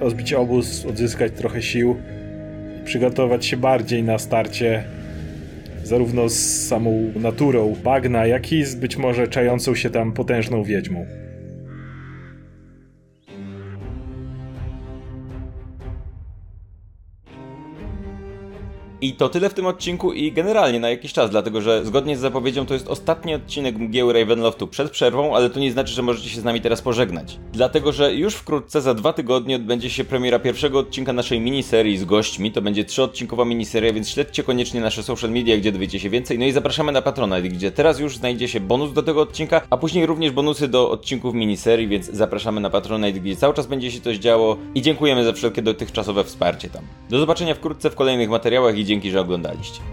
rozbić obóz, odzyskać trochę sił, przygotować się bardziej na starcie zarówno z samą naturą bagna, jak i z być może czającą się tam potężną wiedźmą. I to tyle w tym odcinku i generalnie na jakiś czas, dlatego że zgodnie z zapowiedzią to jest ostatni odcinek Mgieł Ravenloftu przed przerwą, ale to nie znaczy, że możecie się z nami teraz pożegnać. Dlatego że już wkrótce, za dwa tygodnie, odbędzie się premiera pierwszego odcinka naszej miniserii z gośćmi. To będzie trzyodcinkowa miniseria, więc śledźcie koniecznie nasze social media, gdzie dowiecie się więcej. No i zapraszamy na Patronite, gdzie teraz już znajdzie się bonus do tego odcinka, a później również bonusy do odcinków miniserii, więc zapraszamy na Patronite, gdzie cały czas będzie się coś działo i dziękujemy za wszelkie dotychczasowe wsparcie tam. Do zobaczenia wkrótce w kolejnych materiałach i dzięki, że oglądaliście.